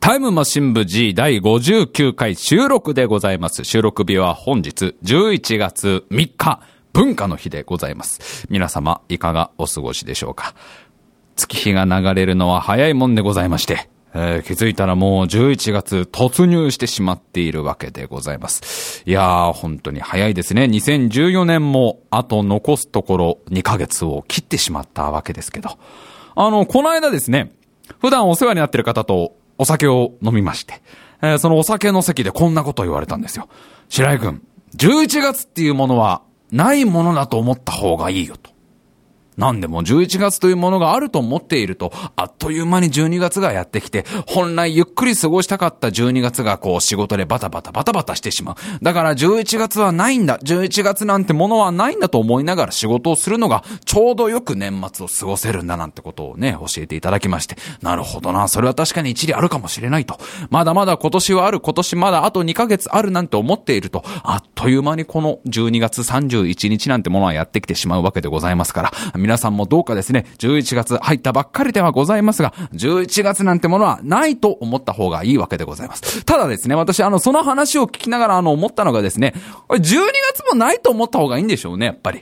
タイムマシン部 G 第59回収録でございます。収録日は本日11月3日文化の日でございます。皆様いかがお過ごしでしょうか。月日が流れるのは早いもんでございまして、気づいたらもう11月突入してしまっているわけでございます。いやー本当に早いですね。2014年もあと残すところ2ヶ月を切ってしまったわけですけど、この間ですね、普段お世話になってる方とお酒を飲みまして、そのお酒の席でこんなことを言われたんですよ。白井君、11月っていうものはないものだと思った方がいいよと。なんでも11月というものがあると思っていると、あっという間に12月がやってきて、本来ゆっくり過ごしたかった12月がこう仕事でバタバタしてしまう。だから11月はないんだ、11月なんてものはないんだと思いながら仕事をするのがちょうどよく年末を過ごせるんだなんてことをね、教えていただきまして、なるほどな、それは確かに一理あるかもしれないと。まだまだ今年はある、今年まだあと2ヶ月あるなんて思っていると、あっという間にこの12月31日なんてものはやってきてしまうわけでございますから、皆さんもどうかですね、11月入ったばっかりではございますが、11月なんてものはないと思った方がいいわけでございます。ただですね、私その話を聞きながら思ったのがですね、12月もないと思った方がいいんでしょうね。やっぱ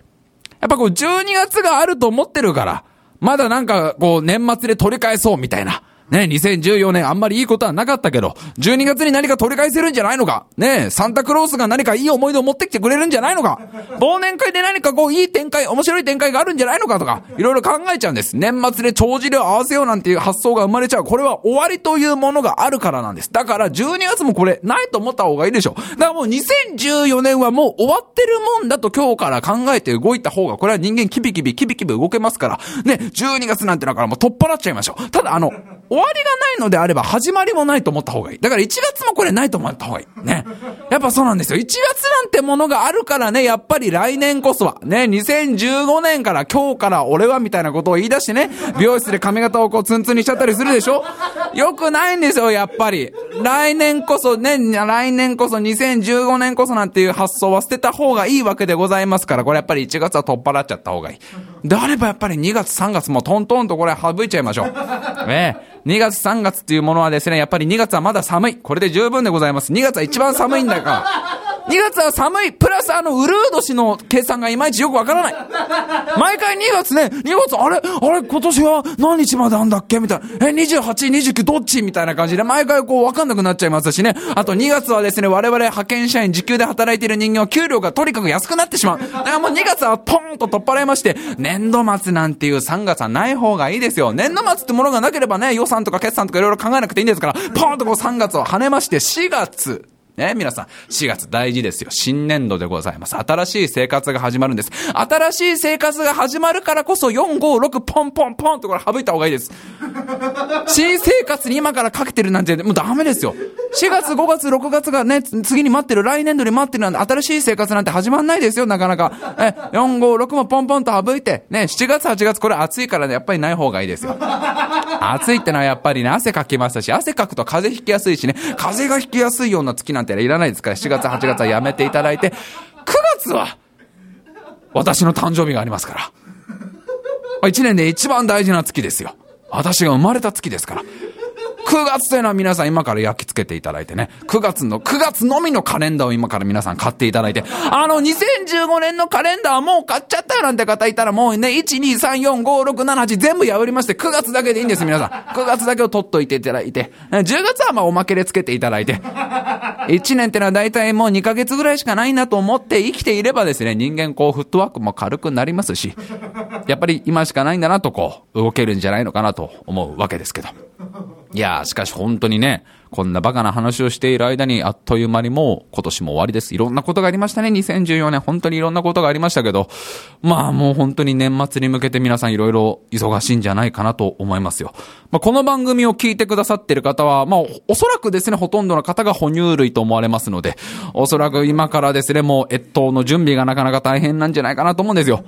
こう12月があると思ってるから、まだなんかこう年末で取り返そうみたいなね、2014年あんまりいいことはなかったけど、12月に何か取り返せるんじゃないのかね、サンタクロースが何かいい思い出を持ってきてくれるんじゃないのか、忘年会で何かこういい展開、面白い展開があるんじゃないのかとか、いろいろ考えちゃうんです。年末で帳尻を合わせようなんていう発想が生まれちゃう。これは終わりというものがあるからなんです。だから12月もこれないと思った方がいいでしょ。だからもう2014年はもう終わってるもんだと今日から考えて動いた方が、これは人間キビキビ動けますからね。12月なんてだからもう取っ払っちゃいましょう。ただ終わりがないのであれば始まりもないと思った方がいい。だから1月もこれないと思った方がいいね。やっぱそうなんですよ。1月なんてものがあるからね、やっぱり来年こそはね、2015年から今日から俺はみたいなことを言い出してね、美容室で髪型をこうツンツンにしちゃったりするでしょ。よくないんですよ。やっぱり来年こそね、来年こそ2015年こそなんていう発想は捨てた方がいいわけでございますから、これやっぱり1月は取っ払っちゃった方がいい。であればやっぱり2月3月もトントンとこれ省いちゃいましょうね。2月3月っていうものはですね、やっぱり2月はまだ寒い。これで十分でございます。2月は一番寒いんだから。2月は寒い。プラスうるう年の計算がいまいちよくわからない。毎回2月ね、2月あれ今年は何日まであんだっけみたいな。28、29どっちみたいな感じで毎回こうわかんなくなっちゃいますしね。あと2月はですね、我々派遣社員時給で働いている人間は給料がとにかく安くなってしまう。だからもう2月はポンと取っ払いまして、年度末なんていう3月はない方がいいですよ。年度末ってものがなければね、予算とか決算とかいろいろ考えなくていいんですから、ポンとこう3月を跳ねまして、4月ね、皆さん4月大事ですよ。新年度でございます。新しい生活が始まるんです。新しい生活が始まるからこそ 4,5,6 ポンポンポンとこれ省いた方がいいです。新生活に今からかけてるなんてもうダメですよ。4月5月6月がね、次に待ってる、来年度に待ってるなんて新しい生活なんて始まんないですよ、なかなか。4,5,6 もポンポンと省いてね、7月8月これ暑いからね、やっぱりない方がいいですよ。暑いってのはやっぱりね、汗かきますし、汗かくと風邪ひきやすいしね、風邪がひきやすいような月なんていらないですから、7月8月はやめていただいて、9月は私の誕生日がありますから、1年で一番大事な月ですよ。私が生まれた月ですから、9月というのは皆さん今から焼き付けていただいてね、9月のみのカレンダーを今から皆さん買っていただいて、2015年のカレンダーもう買っちゃったよなんて方いたら、もうね、1,2,3,4,5,6,7,8 全部破りまして、9月だけでいいんです。皆さん9月だけを取っといていただいて、10月はまあおまけでつけていただいて、1年ってのは大体もう2ヶ月ぐらいしかないなと思って生きていればですね、人間こうフットワークも軽くなりますし、やっぱり今しかないんだなとこう動けるんじゃないのかなと思うわけですけど、いやーしかし本当にね、こんなバカな話をしている間にあっという間にもう今年も終わりです。いろんなことがありましたね。2014年本当にいろんなことがありましたけど、まあもう本当に年末に向けて皆さんいろいろ忙しいんじゃないかなと思いますよ。この番組を聞いてくださっている方はおそらくですね、ほとんどの方が哺乳類と思われますので、おそらく今からですね、もう越冬の準備がなかなか大変なんじゃないかなと思うんですよ。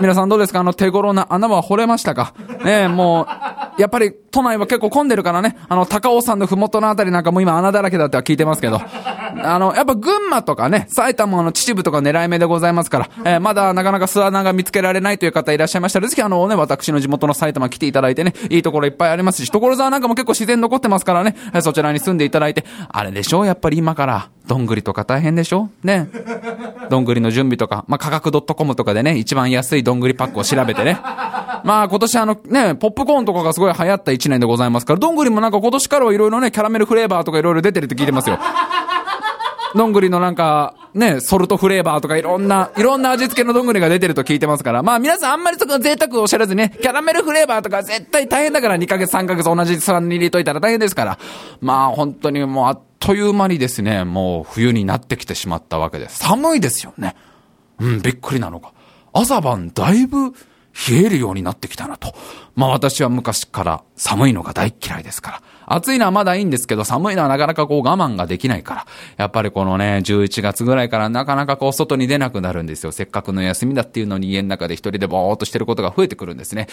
皆さんどうですか？手頃な穴は掘れましたかね。もうやっぱり都内は結構混んでるからね、高尾山のふもとのあたりなんかも今穴だらけだっては聞いてますけど、やっぱ群馬とかね、埼玉の秩父とか狙い目でございますから、まだなかなか巣穴が見つけられないという方いらっしゃいましたら、ぜひね、私の地元の埼玉来ていただいてね、いいところいっぱいありますし、所沢なんかも結構自然残ってますからね、そちらに住んでいただいて、あれでしょう、やっぱり今からどんぐりとか大変でしょね、どんぐりの準備とか、価格 .com とかでね、一番安いどんぐりパックを調べてね、今年ね、ポップコーンとかがすごい流行った1年でございますから、どんぐりもなんか今年からはいろいろね、キャラメルフレーバーとかいろいろ出てるって聞いてますよ。どんぐりのなんかね、ソルトフレーバーとかいろんな味付けのどんぐりが出てると聞いてますから、皆さんあんまりそこ贅沢をおっしゃらずね、キャラメルフレーバーとか絶対大変だから、2ヶ月3ヶ月同じ皿に入れといたら大変ですから、本当にもうあっという間にですね、もう冬になってきてしまったわけです。寒いですよね。びっくりなのか、朝晩だいぶ冷えるようになってきたなと。私は昔から寒いのが大嫌いですから。暑いのはまだいいんですけど、寒いのはなかなか我慢ができないから。やっぱりこのね、11月ぐらいからなかなか外に出なくなるんですよ。せっかくの休みだっていうのに家の中で一人でぼーっとしてることが増えてくるんですね。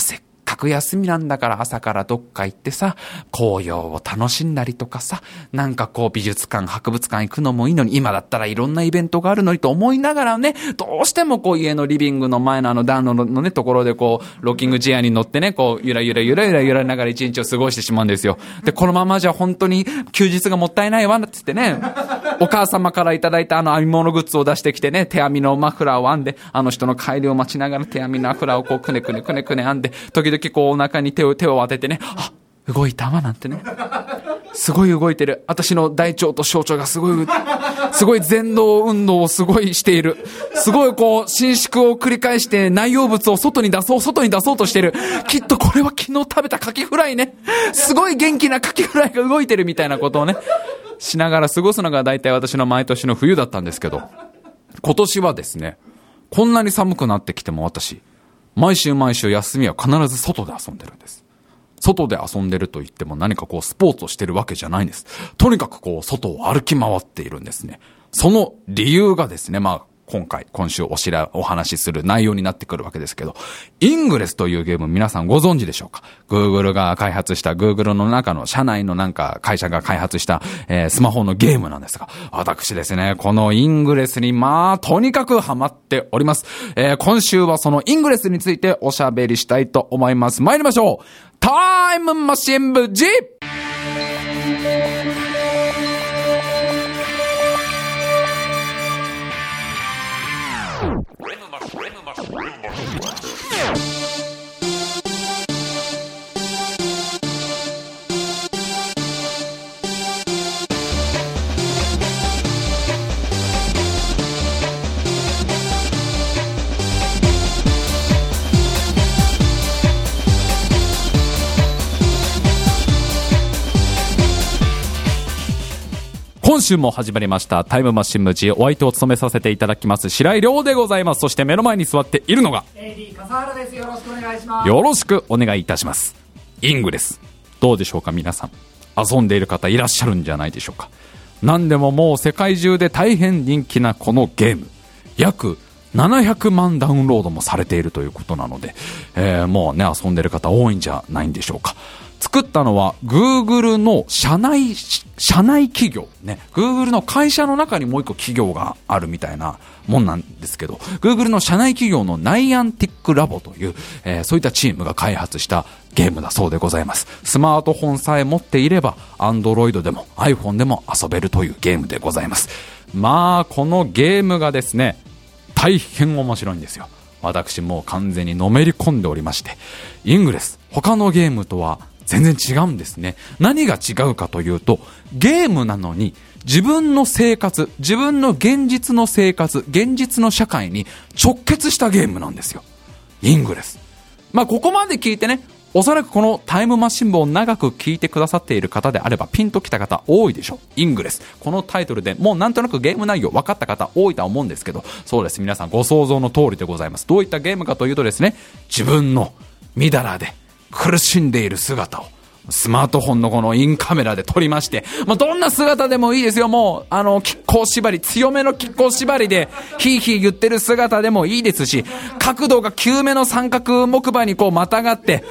せっかく休みなんだから朝からどっか行ってさ、紅葉を楽しんだりとかさ、なんか美術館、博物館行くのもいいのに、今だったらいろんなイベントがあるのにと思いながらね、どうしても家のリビングの前の暖炉のね、ところでロッキングチェアに乗ってね、ゆらゆらゆらゆらゆらながら一日を過ごしてしまうんですよ。で、このままじゃ本当に休日がもったいないわって言ってね、お母様からいただいた編み物グッズを出してきてね、手編みのマフラーを編んで、人の帰りを待ちながら手編みのマフラーをくねくねくねくね編んで、時々お腹に手を当ててね、あ、動いたわなんてね、すごい動いてる、私の大腸と小腸がすごい前動運動をすごいしている、すごい伸縮を繰り返して内容物を外に出そうとしてる、きっとこれは昨日食べたカキフライね、すごい元気なカキフライが動いてるみたいなことをねしながら過ごすのが大体私の毎年の冬だったんですけど、今年はですね、こんなに寒くなってきても私毎週休みは必ず外で遊んでるんです。外で遊んでると言っても何かスポーツをしてるわけじゃないんです。とにかく外を歩き回っているんですね。その理由がですね、今週お話しする内容になってくるわけですけど、イングレスというゲーム、皆さんご存知でしょうか。Google が開発した、Google の中の社内のなんか会社が開発した、スマホのゲームなんですが、私ですね、このイングレスにとにかくハマっております。今週はそのイングレスについておしゃべりしたいと思います。参りましょう。タイムマシン部 G！今週も始まりましたタイムマシン無事、お相手を務めさせていただきます白井亮でございます。そして目の前に座っているのが AD 笠原です。よろしくお願いします。よろしくお願いいたします。イングレスどうでしょうか、皆さん遊んでいる方いらっしゃるんじゃないでしょうか。何でももう世界中で大変人気なこのゲーム、約700万ダウンロードもされているということなので、もうね、遊んでいる方多いんじゃないんでしょうか。作ったのは Google の社内企業ね、Google の会社の中にもう一個企業があるみたいなもんなんですけど、Google の社内企業のナイアンティックラボという、そういったチームが開発したゲームだそうでございます。スマートフォンさえ持っていれば Android でも iPhone でも遊べるというゲームでございます。このゲームがですね、大変面白いんですよ。私もう完全にのめり込んでおりまして、イングレス他のゲームとは全然違うんですね。何が違うかというと、ゲームなのに自分の生活、自分の現実の生活、現実の社会に直結したゲームなんですよ、イングレス。ここまで聞いてね、おそらくこのタイムマシン部を長く聞いてくださっている方であればピンときた方多いでしょう。イングレス、このタイトルでもうなんとなくゲーム内容分かった方多いとは思うんですけど、そうです、皆さんご想像の通りでございます。どういったゲームかというとですね、自分のみだらで苦しんでいる姿をスマートフォンのこのインカメラで撮りまして、まあ、どんな姿でもいいですよ。もう亀甲縛り、強めの亀甲縛りでヒーヒー言ってる姿でもいいですし、角度が急めの三角木馬にこうまたがって、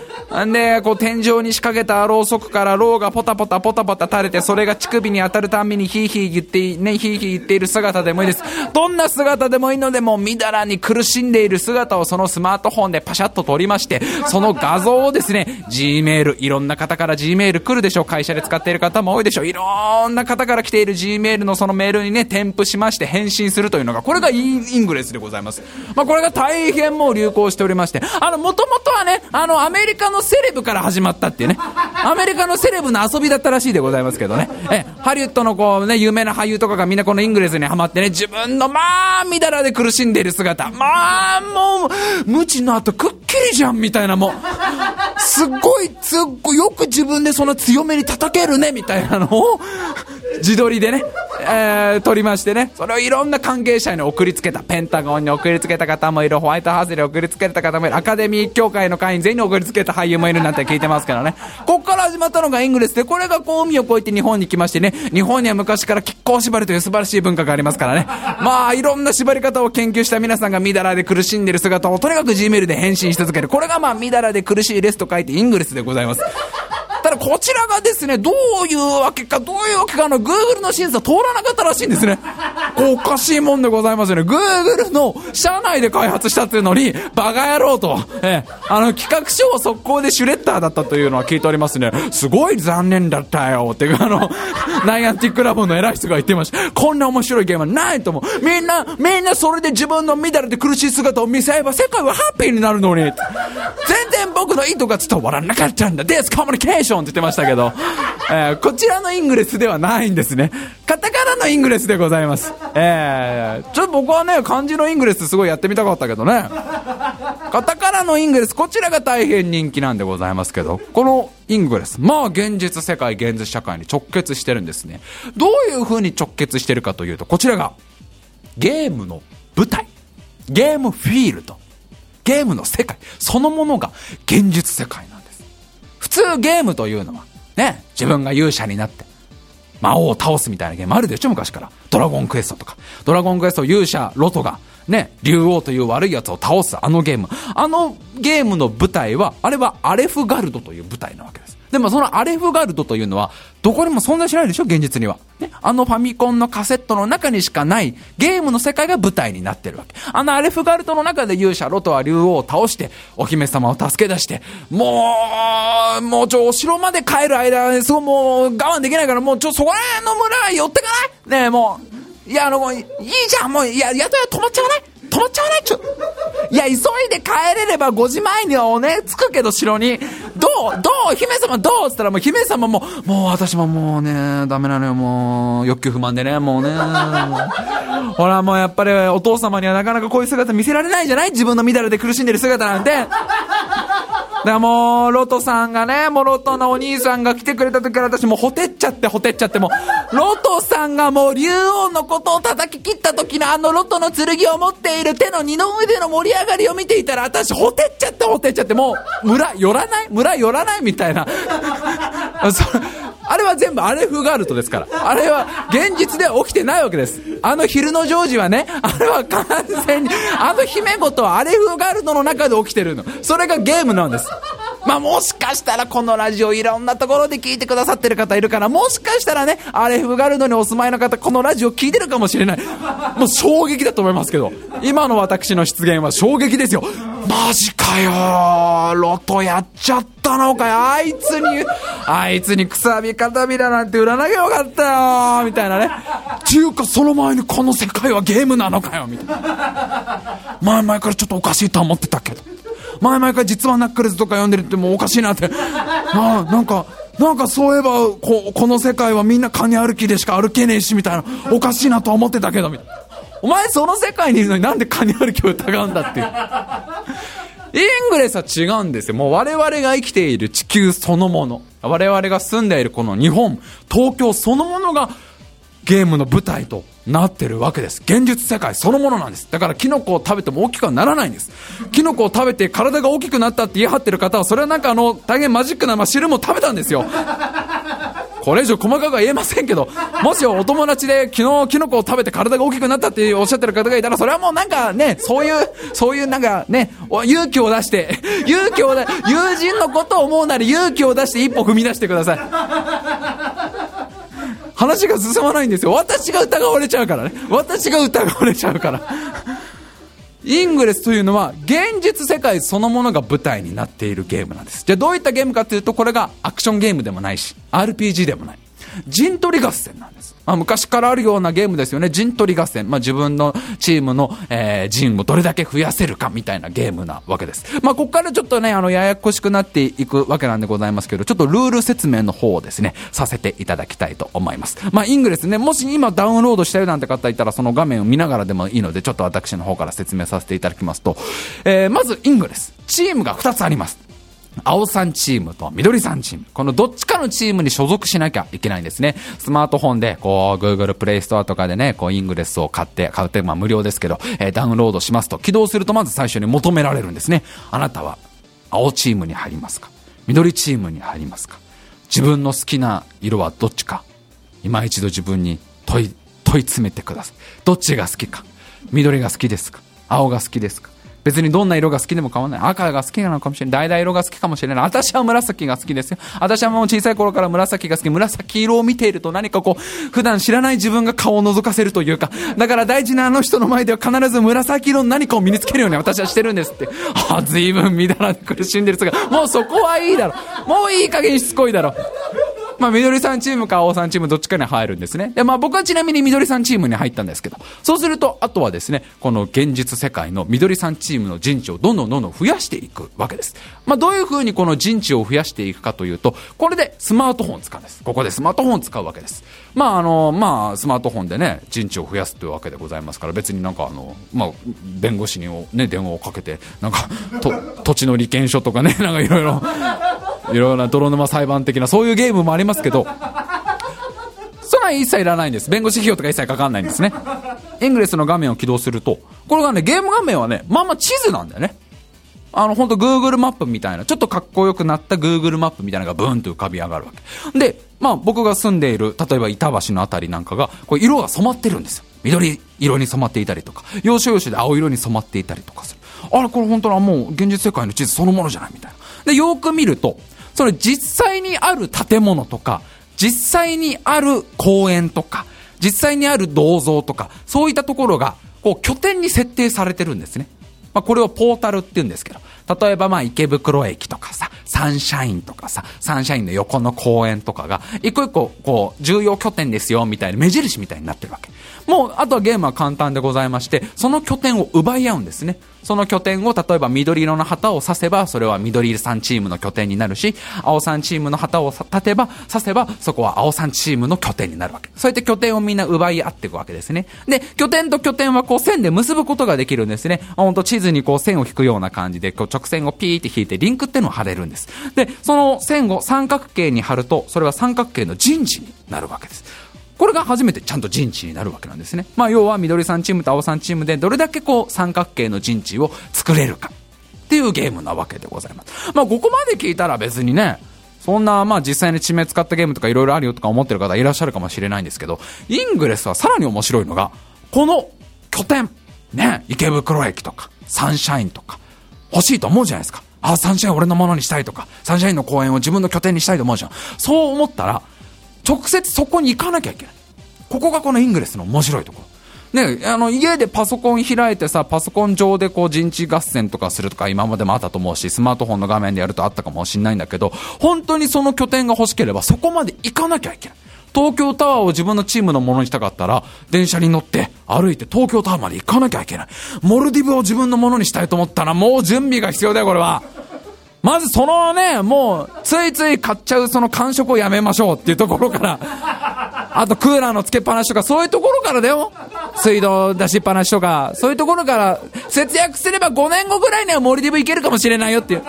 んでこう天井に仕掛けたろうそくからろうがポタポタポタポタ垂れて、それが乳首に当たるたんびにヒーヒー言ってね、ヒーヒー言っている姿でもいいです。どんな姿でもいいので、もうみだらに苦しんでいる姿をそのスマートフォンでパシャッと撮りまして、その画像をですね G メール、いろんな方から G メール来るでしょう。会社で使っている方も多いでしょう。いろんな方から来ている G メールのそのメールにね添付しまして返信するというのが、これがイングレスでございます。まあ、これが大変もう流行しておりまして、もともとはねアメリカのセレブから始まったっていうね、アメリカのセレブの遊びだったらしいでございますけどね。ハリウッドのこうね有名な俳優とかがみんなこのイングレスにハマってね、自分のまあみだらで苦しんでいる姿、まあもう無知の後くっきりじゃんみたいな、もうすっごいよく自分でその強めに叩けるねみたいなのを自撮りでね、撮りましてね、それをいろんな関係者に送りつけた。ペンタゴンに送りつけた方もいる、ホワイトハウスに送りつけた方もいる、アカデミー協会の会員全員に送りつけた俳優もいるなんて聞いてますけどね。ここから始まったのがイングレスで、これがこう海を越えて日本に来ましてね、日本には昔から亀甲縛りという素晴らしい文化がありますからね、まあいろんな縛り方を研究した皆さんがみだらで苦しんでいる姿をとにかく G メールで返信し続ける、これがまあみだらで苦しいレスと書いてイングレスでございます。ただこちらがですね、どういうわけかGoogle の審査通らなかったらしいんですね。おかしいもんでございますよね。 Google の社内で開発したっていうのにバカ野郎と、企画書を速攻でシュレッダーだったというのは聞いておりますね。すごい残念だったよってナイアンティックラボの偉い人が言ってました。こんな面白いゲームはないと思う。みんなそれで自分のみだらで苦しい姿を見せれば世界はハッピーになるのに、全然僕の意図が伝わらなかったんだ、ディスコミュニケーションって言ってましたけど、こちらのイングレスではないんですね。カタカナのイングレスでございます。ちょっと僕はね漢字のイングレスすごいやってみたかったけどね、カタカナのイングレス、こちらが大変人気なんでございますけど、このイングレス、まあ現実世界、現実社会に直結してるんですね。どういう風に直結してるかというと、こちらがゲームの舞台、ゲームフィールド、ゲームの世界そのものが現実世界なんです。普通ゲームというのはね、自分が勇者になって魔王を倒すみたいなゲームあるでしょ、昔から。ドラゴンクエストとか、ドラゴンクエスト勇者ロトがね、竜王という悪いやつを倒すあのゲーム、あのゲームの舞台は、あれはアレフガルドという舞台なわけです。でもそのアレフガルドというのはどこにも存在しないでしょ、現実には、ね、あのファミコンのカセットの中にしかないゲームの世界が舞台になってるわけ。あのアレフガルドの中で勇者ロトは竜王を倒してお姫様を助け出して、もうちょお城まで帰る間にすごいもう我慢できないから、もうちょそこら辺の村へ寄ってかないねえ、もういやいいじゃん、もういややっとや止まっちゃわないいや急いで帰れれば5時前にはおね着くけど城にどう姫様どうっつったら、もう姫様もう私ももうねダメなのよ、もう欲求不満でね、もうねほらもうやっぱりお父様にはなかなかこういう姿見せられないじゃない、自分のみだらで苦しんでる姿なんて。だからもうロトさんがね、もうロトのお兄さんが来てくれた時から私もうほてっちゃってもうロトさんがもう竜王のことを叩き切った時のあのロトの剣を持っている手の二の腕の盛り上がりを見ていたら、私ほてっちゃってもう村寄らないみたいなあれは全部アレフガルトですから、あれは現実では起きてないわけです。あの昼のジョージはね、あれは完全にあの姫ごとはアレフガルトの中で起きてるの、それがゲームなんです。まあもしかしたらこのラジオいろんなところで聞いてくださってる方いるから、もしかしたらねアレフガルトにお住まいの方このラジオ聞いてるかもしれない。もう衝撃だと思いますけど、今の私の出現は衝撃ですよ。マジかよ、ロトやっちゃったのかよ、あいつにくさび片びらなんて売らなきゃよかったよみたいなね。ていうかその前にこの世界はゲームなのかよみたいな、前々からちょっとおかしいと思ってたけど、前々から実はナックルズとか読んでるってもうおかしいなってなんかそういえば この世界はみんなカニ歩きでしか歩けねえしみたいな、おかしいなと思ってたけどみたいな、お前その世界にいるのになんでカニ歩きを疑うんだっていうイングレスは違うんですよ。もう我々が生きている地球そのもの、我々が住んでいるこの日本、東京そのものがゲームの舞台となってるわけです。現実世界そのものなんです。だからキノコを食べても大きくはならないんです。キノコを食べて体が大きくなったって言い張ってる方は、それはなんか大変マジックな、汁も食べたんですよ。これ以上細かくは言えませんけど、もしお友達で昨日キノコを食べて体が大きくなったっておっしゃってる方がいたら、それはもうなんかね、そういうなんかね、勇気を出して友人のことを思うなり勇気を出して一歩踏み出してください。話が進まないんですよ。私が疑われちゃうからイングレスというのは現実世界そのものが舞台になっているゲームなんです。じゃあどういったゲームかというと、これがアクションゲームでもないし RPG でもない、陣取り合戦なんです。昔からあるようなゲームですよね。陣取り合戦、自分のチームの、陣をどれだけ増やせるかみたいなゲームなわけです。ここからちょっとねややこしくなっていくわけなんでございますけど、ちょっとルール説明の方をですねさせていただきたいと思います。イングレスね、もし今ダウンロードしたよなんて方いたら、その画面を見ながらでもいいのでちょっと私の方から説明させていただきますと、まずイングレスチームが2つあります。青さんチームと緑さんチーム、このどっちかのチームに所属しなきゃいけないんですね。スマートフォンでGoogle プレイストアとかでね、イングレスを買って無料ですけど、ダウンロードしますと、起動するとまず最初に求められるんですね。あなたは青チームに入りますか、緑チームに入りますか、自分の好きな色はどっちか、今一度自分に問い詰めてください。どっちが好きか、緑が好きですか、青が好きですか。別にどんな色が好きでも構わない。赤が好きなのかもしれない。橙色が好きかもしれない。私は紫が好きですよ。私はもう小さい頃から紫が好き。紫色を見ていると何か普段知らない自分が顔を覗かせるというか、だから大事なあの人の前では必ず紫色の何かを身につけるように私はしてるんですって。随分乱らで苦しんでる人が、もうそこはいいだろ。もういい加減しつこいだろ。緑さんチームか青さんチームどっちかに入るんですね。で、僕はちなみに緑さんチームに入ったんですけど、そうするとあとはですね、この現実世界の緑さんチームの陣地をどんどん増やしていくわけです。どういう風にこの陣地を増やしていくかというと、これでスマートフォンを使うんです。ここでスマートフォンを使うわけです。スマートフォンでね陣地を増やすというわけでございますから、別になんか弁護士にね電話をかけてなんか土地の利権書とかね、なんかいろいろな泥沼裁判的なそういうゲームもありますけど、それは一切いらないんです。弁護士費用とか一切かかんないんですね。イングレスの画面を起動すると、これがねゲーム画面はね地図なんだよね。本当 Google マップみたいな、ちょっとかっこよくなった Google マップみたいなのがブーンと浮かび上がるわけで、僕が住んでいる例えば板橋のあたりなんかが色が染まってるんですよ。緑色に染まっていたりとか、要所要所で青色に染まっていたりとかする。あれこれ本当はもう現実世界の地図そのものじゃないみたいな。でよく見ると、それ実際にある建物とか、実際にある公園とか、実際にある銅像とか、そういったところが拠点に設定されてるんですね。これをポータルって言うんですけど、例えば池袋駅とかさ、サンシャインの横の公園とかが一個一個重要拠点ですよみたいな目印みたいになってるわけ。もうあとはゲームは簡単でございまして、その拠点を奪い合うんですね。その拠点を例えば緑色の旗を刺せば、それは緑さんチームの拠点になるし、青さんチームの旗を刺せばそこは青さんチームの拠点になるわけ。そうやって拠点をみんな奪い合っていくわけですね。で、拠点と拠点は線で結ぶことができるんですね。ほんと地図に線を引くような感じで直線をピーって引いてリンクっていうのを貼れるんです。で、その線を三角形に貼ると、それは三角形の陣地になるわけです。これが初めてちゃんと陣地になるわけなんですね。要は緑さんチームと青さんチームでどれだけ三角形の陣地を作れるかっていうゲームなわけでございます。ここまで聞いたら別にね、そんな実際に地名使ったゲームとかいろいろあるよとか思ってる方いらっしゃるかもしれないんですけど、イングレスはさらに面白いのが、この拠点ね、池袋駅とかサンシャインとか欲しいと思うじゃないですか。サンシャイン俺のものにしたいとか、サンシャインの公園を自分の拠点にしたいと思うじゃん。そう思ったら直接そこに行かなきゃいけない。ここがこのイングレスの面白いところね。家でパソコン開いてさ、パソコン上で陣地合戦とかするとか今までもあったと思うし、スマートフォンの画面でやるとあったかもしれないんだけど、本当にその拠点が欲しければそこまで行かなきゃいけない。東京タワーを自分のチームのものにしたかったら、電車に乗って歩いて東京タワーまで行かなきゃいけない。モルディブを自分のものにしたいと思ったら、もう準備が必要だよ。これはまずそのね、もうついつい買っちゃうその感触をやめましょうっていうところから、あとクーラーのつけっぱなしとかそういうところからだよ。水道出しっぱなしとかそういうところから、節約すれば5年後ぐらいにはモルディブ行けるかもしれないよっていう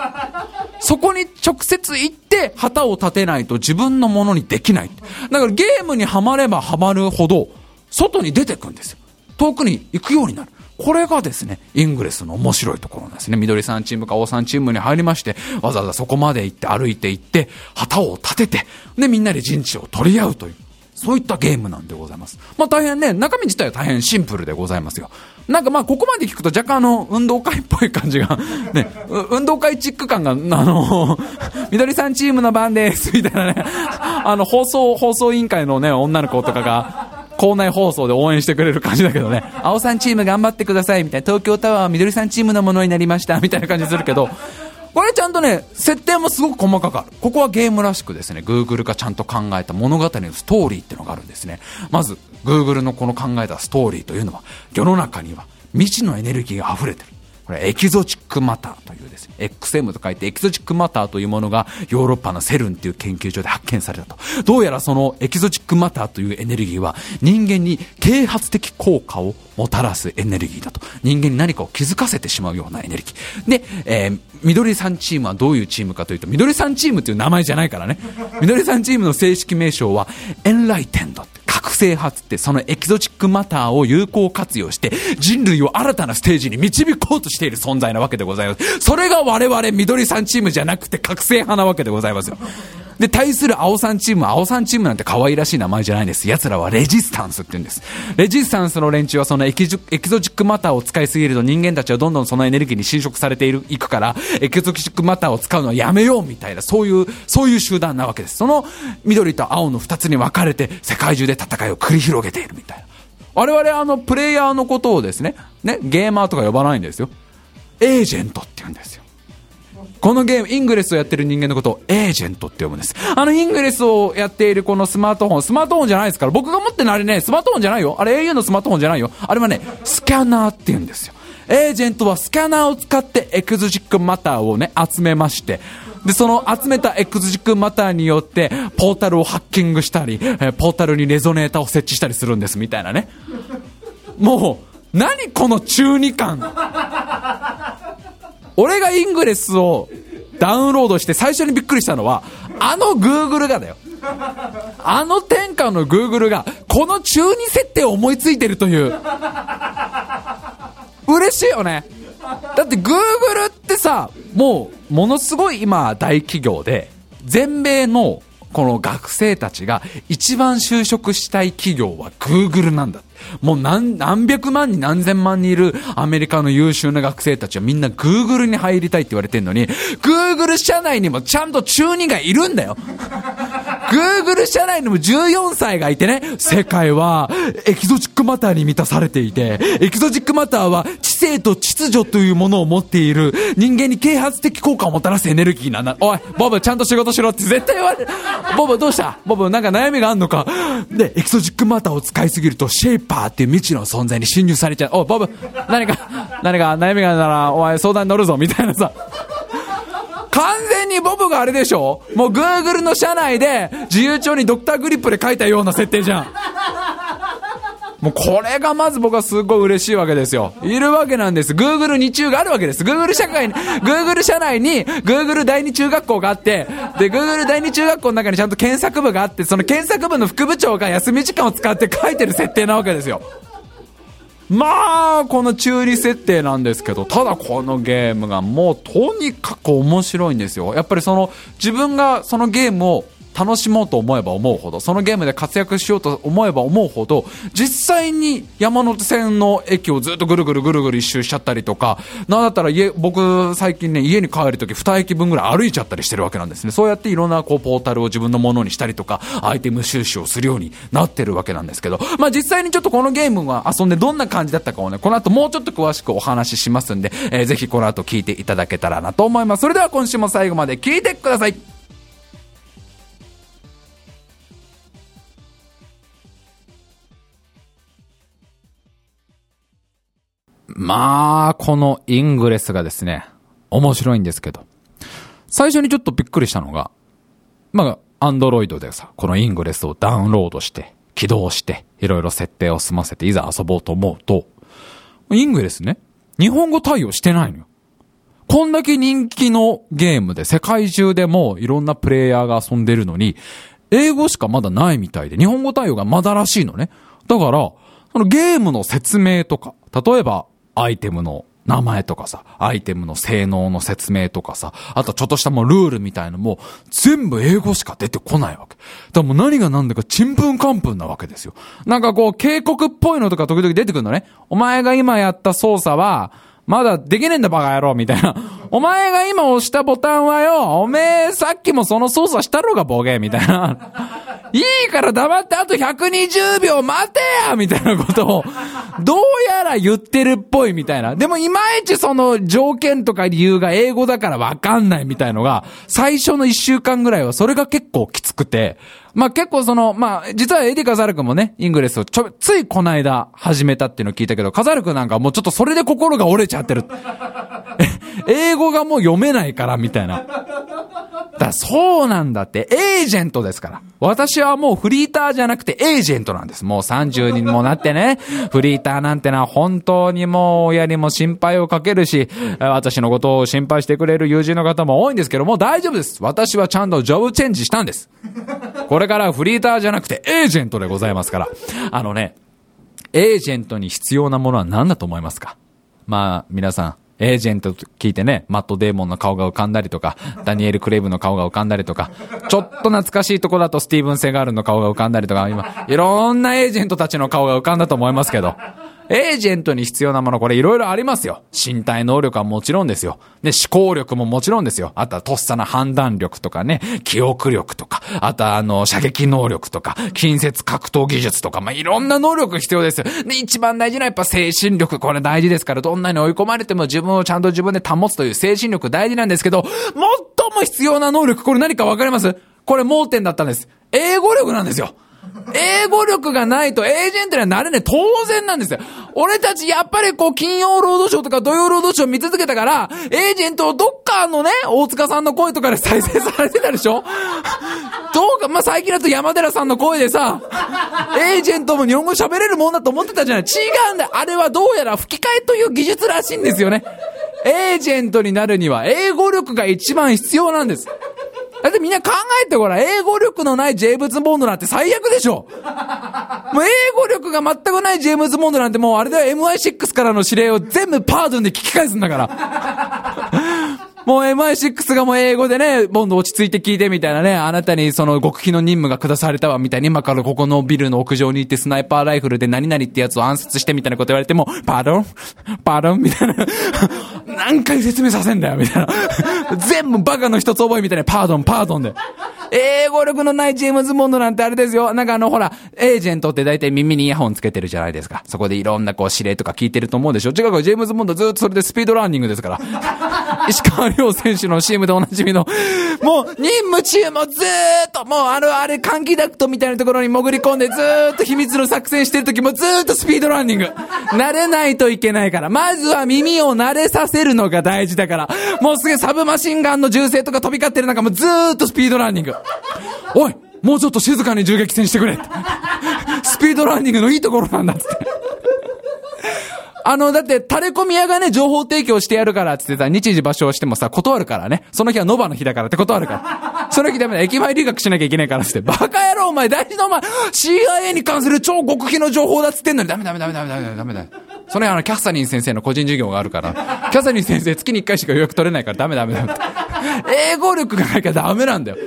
そこに直接行って旗を立てないと自分のものにできない。だからゲームにはまればはまるほど外に出てくんですよ。遠くに行くようになる。これがですね、イングレスの面白いところなんですね。緑さんチームか青さんチームに入りまして、わざわざそこまで行って歩いて行って旗を立てて、でみんなで陣地を取り合うという、そういったゲームなんでございます。まあ大変ね、中身自体は大変シンプルでございますよ。なんかまあここまで聞くと若干運動会っぽい感じがね、運動会チック感が緑さんチームの番ですみたいなね、放送委員会のね女の子とかが校内放送で応援してくれる感じだけどね、青さんチーム頑張ってくださいみたいな、東京タワーは緑さんチームのものになりましたみたいな感じするけど、これちゃんとね設定もすごく細かくある。ここはゲームらしくですね、 Google がちゃんと考えた物語のストーリーってのがあるんですね。まず Google のこの考えたストーリーというのは、世の中には未知のエネルギーが溢れてる、これエキゾチックマターというですね、 XM と書いてエキゾチックマターというものがヨーロッパのセルンという研究所で発見されたと。どうやらそのエキゾチックマターというエネルギーは人間に啓発的効果をもたらすエネルギーだと。人間に何かを気づかせてしまうようなエネルギーで、緑さんチームはどういうチームかというと、緑さんチームという名前じゃないからね、緑さんチームの正式名称はエンライテンドって、覚醒発って、そのエキゾチックマターを有効活用して人類を新たなステージに導こうとしている存在なわけでございます。それが我々緑さんチームじゃなくて覚醒派なわけでございますよ。で対する青さんチーム、青さんチームなんて可愛らしい名前じゃないです。奴らはレジスタンスって言うんです。レジスタンスの連中はそのエキゾチックマターを使いすぎると人間たちはどんどんそのエネルギーに侵食されていくから、エキゾチックマターを使うのはやめようみたいな、そういう集団なわけです。その緑と青の2つに分かれて世界中で戦いを繰り広げているみたいな。我々プレイヤーのことをですね、ゲーマーとか呼ばないんですよ。エージェントって言うんですよ。このゲームイングレスをやってる人間のことをエージェントって呼ぶんです。イングレスをやっているこのスマートフォンじゃないですから、僕が持ってるのあれね、スマートフォンじゃないよ。あれ au のスマートフォンじゃないよ。あれはね、スキャナーって言うんですよ。エージェントはスキャナーを使ってエクゾチックマターをね集めまして、でその集めたエクゾチックマターによってポータルをハッキングしたり、ポータルにレゾネーターを設置したりするんですみたいなね。もう何この中二感。俺がイングレスをダウンロードして最初にびっくりしたのは、Google がだよ。天下の Google がこの中二設定を思いついてるという。嬉しいよね。だって Google ってさ、もうものすごい今大企業で、全米のこの学生たちが一番就職したい企業は Google なんだ。もう何百万人何千万人いるアメリカの優秀な学生たちはみんな Google に入りたいって言われてるのに、 Google 社内にもちゃんと中2がいるんだよ。 Google 社内にも14歳がいてね、世界はエキゾチックマターに満たされていて、エキゾチックマターは知性と秩序というものを持っている、人間に啓発的効果をもたらすエネルギーなんだ。おいボブちゃんと仕事しろって絶対言われる。ボブどうした、ボブなんか悩みがあんのか。でエキゾチックマターを使いすぎるとシェイプパーっていう未知の存在に侵入されちゃう。おいボブ、何か悩みがあるならお前相談に乗るぞみたいなさ。完全にボブがあれでしょ、もう Google の社内で自由帳にドクターグリップで書いたような設定じゃん。もうこれがまず僕はすごい嬉しいわけですよ。いるわけなんです。 Google に中があるわけです。 Google 社内に Google 第二中学校があって、で Google 第二中学校の中にちゃんと検索部があって、その検索部の副部長が休み時間を使って書いてる設定なわけですよ。まあこの中二設定なんですけど、ただこのゲームがもうとにかく面白いんですよ。やっぱりその自分がそのゲームを楽しもうと思えば思うほど、そのゲームで活躍しようと思えば思うほど、実際に山手線の駅をずっとぐるぐるぐるぐる一周しちゃったりとか、なんだったら僕最近ね、家に帰るとき2駅分ぐらい歩いちゃったりしてるわけなんですね。そうやっていろんなこうポータルを自分のものにしたりとか、アイテム収集をするようになってるわけなんですけど、まあ実際にちょっとこのゲームは遊んでどんな感じだったかをね、この後もうちょっと詳しくお話ししますんで、ぜひこの後聞いていただけたらなと思います。それでは今週も最後まで聞いてください。まあこのイングレスがですね面白いんですけど、最初にちょっとびっくりしたのが、まあ Android でさ、このイングレスをダウンロードして起動していろいろ設定を済ませていざ遊ぼうと思うと、イングレスね、日本語対応してないのよ。こんだけ人気のゲームで世界中でもいろんなプレイヤーが遊んでるのに、英語しかまだないみたいで、日本語対応がまだらしいのね。だから、そのゲームの説明とか、例えばアイテムの名前とかさ、アイテムの性能の説明とかさ、あとちょっとしたもうルールみたいのも全部英語しか出てこないわけ。だからもう何が何だかちんぷんかんぷんなわけですよ。なんかこう警告っぽいのとか時々出てくるのね。お前が今やった操作はまだできねえんだバカ野郎みたいな。お前が今押したボタンはよ、おめえさっきもその操作したろがボケみたいな。いいから黙ってあと120秒待てやみたいなことをどうやら言ってるっぽいみたいな。でもいまいちその条件とか理由が英語だからわかんないみたいのが最初の1週間ぐらいはそれが結構きつくて。まあ、結構その、まあ、実はエディカザル君もね、イングレスをついこの間始めたっていうのを聞いたけど、カザル君なんかもうちょっとそれで心が折れちゃってる。英語がもう読めないから、みたいな。だそうなんだって、エージェントですから。私はもうフリーターじゃなくてエージェントなんです。もう30にもなってね、フリーターなんてのは本当にもう親にも心配をかけるし、私のことを心配してくれる友人の方も多いんですけども、大丈夫です。私はちゃんとジョブチェンジしたんです。これからフリーターじゃなくてエージェントでございますから。あのね、エージェントに必要なものは何だと思いますか？まあ、皆さん、エージェントと聞いてね、マットデーモンの顔が浮かんだりとか、ダニエル・クレイブの顔が浮かんだりとか、ちょっと懐かしいとこだとスティーブン・セガールの顔が浮かんだりとか、今、いろんなエージェントたちの顔が浮かんだと思いますけど、エージェントに必要なもの、これいろいろありますよ。身体能力はもちろんですよ。で、思考力ももちろんですよ。あとはとっさな判断力とかね、記憶力とか、あとは射撃能力とか、近接格闘技術とか、まあ、いろんな能力必要ですよ。で、一番大事なやっぱ精神力、これ大事ですから、どんなに追い込まれても自分をちゃんと自分で保つという精神力大事なんですけど、最も必要な能力、これ何かわかります？これ盲点だったんです。英語力なんですよ。英語力がないとエージェントにはなれね、当然なんですよ。俺たちやっぱりこう金曜ロードショーとか土曜ロードショー見続けたから、エージェントをどっかのね、大塚さんの声とかで再生されてたでしょ？どうか、まあ、最近だと山寺さんの声でさ、エージェントも日本語喋れるもんだと思ってたじゃない。違うんだ。あれはどうやら吹き替えという技術らしいんですよね。エージェントになるには英語力が一番必要なんです。だってみんな考えてごらん。英語力のないジェームズ・ボンドなんて最悪でしょ。もう英語力が全くないジェームズ・ボンドなんてもうあれだよ、MI6 からの指令を全部パードンで聞き返すんだから。もう MI6 がもう英語でね、ボンド落ち着いて聞いてみたいなね、あなたにその極秘の任務が下されたわみたいに、今からここのビルの屋上に行ってスナイパーライフルで何々ってやつを暗殺してみたいなこと言われても、パドンパドンみたいな。何回説明させんだよみたいな。全部バカの一つ覚えみたいな、パードンパードンで。英語力のないジェームズ・ボンドなんてあれですよ。なんかほら、エージェントって大体耳にイヤホンつけてるじゃないですか。そこでいろんなこう指令とか聞いてると思うでしょ。違うか、ジェームズ・ボンドずっとそれでスピードランニングですから。石川遼選手の CM でおなじみの、もう任務中もずーっと、もうあれ換気ダクトみたいなところに潜り込んでずーっと秘密の作戦してる時もずーっとスピードランニング。慣れないといけないから。まずは耳を慣れさせるのが大事だから。もうすげえサブマシンガンの銃声とか飛び交ってる中もずーっとスピードランニング。おい、もうちょっと静かに銃撃戦してくれって。スピードランニングのいいところなんだっつって。だって、タレコミ屋がね、情報提供してやるからって言ってさ、日時場所をしてもさ、断るからね。その日はノバの日だからって断るから。その日ダメだ。駅前留学しなきゃいけないからって。バカ野郎お前、大事なお前、CIA に関する超極秘の情報だっつってんのに、ダメだ。その日キャサリン先生の個人授業があるから。キャサリン先生月に1回しか予約取れないからダメ。英語力がないからダメなんだよ。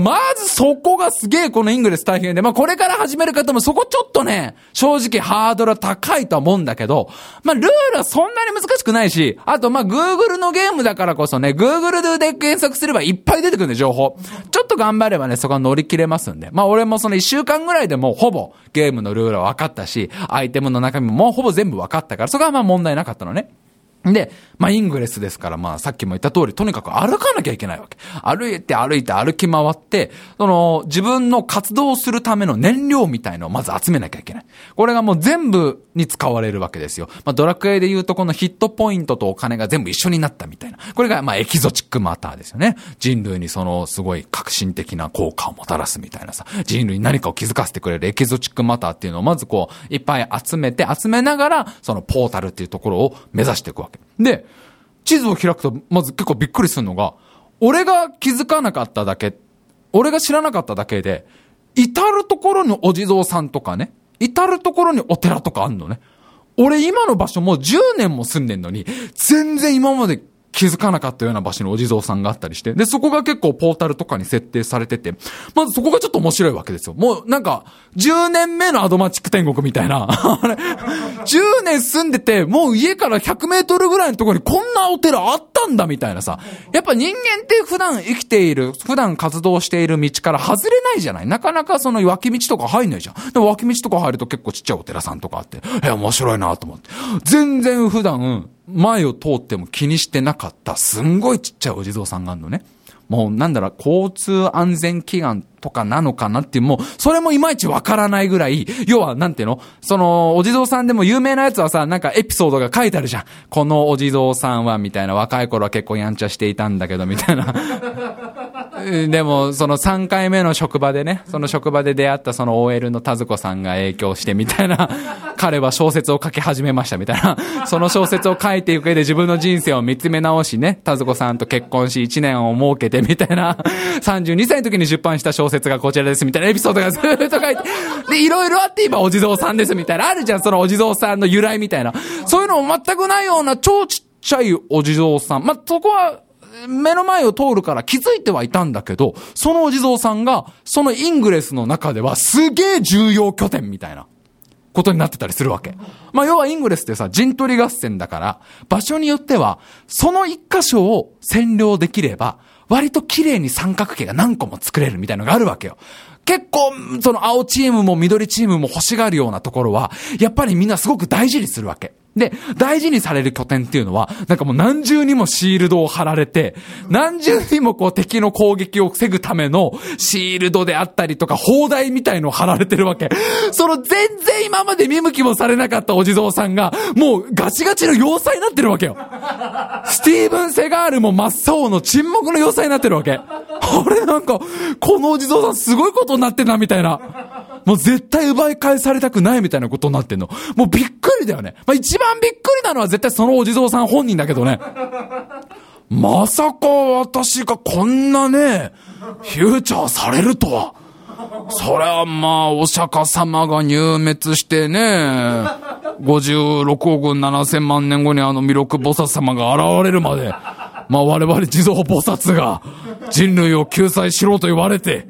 まずそこがすげえこのイングレス大変で、まあこれから始める方もそこちょっとね、正直ハードルは高いとは思うんだけど、まあルールはそんなに難しくないし、あとまあ Google のゲームだからこそね、Google で検索すればいっぱい出てくるんで情報。ちょっと頑張ればね、そこは乗り切れますんで。まあ俺もその一週間ぐらいでもうほぼゲームのルールは分かったし、アイテムの中身ももうほぼ全部分かったから、そこはまあ問題なかったのね。で、まあ、イングレスですから、まあ、さっきも言った通り、とにかく歩かなきゃいけないわけ。歩いて歩き回って、自分の活動するための燃料みたいのをまず集めなきゃいけない。これがもう全部に使われるわけですよ。まあ、ドラクエで言うとこのヒットポイントとお金が全部一緒になったみたいな。これが、まあ、エキゾチックマターですよね。人類にすごい革新的な効果をもたらすみたいなさ、人類に何かを気づかせてくれるエキゾチックマターっていうのをまずこう、いっぱい集めながら、そのポータルっていうところを目指していくわけ。で、地図を開くとまず結構びっくりするのが、俺が気づかなかっただけ、俺が知らなかっただけで、至るところにお地蔵さんとかね、至るところにお寺とかあんのね。俺今の場所もう10年も住んでんのに、全然今まで気づかなかったような場所にお地蔵さんがあったりして、でそこが結構ポータルとかに設定されてて、まずそこがちょっと面白いわけですよ。もうなんか10年目のアドマチック天国みたいなあれ10年住んでて、もう家から100メートルぐらいのところにこんなお寺あったんだみたいなさ。やっぱ人間って普段生きている、普段活動している道から外れないじゃない。なかなかその脇道とか入んないじゃん。でも脇道とか入ると結構ちっちゃいお寺さんとかあって、面白いなと思って、全然普段前を通っても気にしてなかったすんごいちっちゃいお地蔵さんがあるのね。もうなんだろう、交通安全祈願とかなのかなっていう、もうそれもいまいちわからないぐらい。要はなんていうの、そのお地蔵さんでも有名なやつはさ、なんかエピソードが書いてあるじゃん。このお地蔵さんはみたいな、若い頃は結構やんちゃしていたんだけどみたいなでもその3回目の職場でね、その職場で出会ったその OL の田津子さんが影響してみたいな、彼は小説を書き始めましたみたいな、その小説を書いていく上で自分の人生を見つめ直しね、田津子さんと結婚し1年を設けてみたいな、32歳の時に出版した小説がこちらですみたいなエピソードがずっと書いて、でいろいろあって今お地蔵さんですみたいなあるじゃん、そのお地蔵さんの由来みたいな、そういうのも全くないような超ちっちゃいお地蔵さん、まあ、そこは目の前を通るから気づいてはいたんだけど、そのお地蔵さんがそのイングレスの中ではすげえ重要拠点みたいなことになってたりするわけ。まあ要はイングレスってさ、陣取り合戦だから、場所によってはその一箇所を占領できれば割と綺麗に三角形が何個も作れるみたいなのがあるわけよ。結構その青チームも緑チームも欲しがるようなところはやっぱりみんなすごく大事にするわけで、大事にされる拠点っていうのは、なんかもう何重にもシールドを貼られて、何重にもこう敵の攻撃を防ぐためのシールドであったりとか、砲台みたいのを貼られてるわけ。その全然今まで見向きもされなかったお地蔵さんが、もうガチガチの要塞になってるわけよ。スティーブン・セガールも真っ青の沈黙の要塞になってるわけ。あれ、なんか、このお地蔵さんすごいことになってんな、みたいな。もう絶対奪い返されたくないみたいなことになってんの。もうびっくりだよね。まあ一番びっくりなのは絶対そのお地蔵さん本人だけどね。まさか私がこんなね、フューチャーされるとは。それはまあお釈迦様が入滅してね、56億7000万年後にあの弥勒菩薩様が現れるまで、まあ我々地蔵菩薩が人類を救済しろと言われて、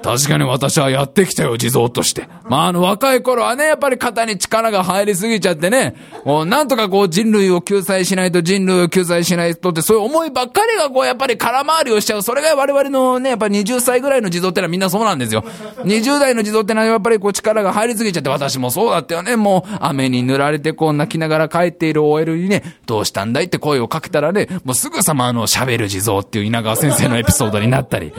確かに私はやってきたよ、地蔵として。まあ若い頃はね、やっぱり肩に力が入りすぎちゃってね、なんとかこう人類を救済しないとって、そういう思いばっかりがこうやっぱり空回りをしちゃう。それが我々のね、やっぱり20歳ぐらいの地蔵ってのはみんなそうなんですよ。20代の地蔵ってのはやっぱりこう力が入りすぎちゃって、私もそうだったよね。もう雨に濡られてこう泣きながら帰っている OL にね、どうしたんだいって声をかけたらね、もうすぐさま喋る地蔵っていう稲川先生のエピソードになったり、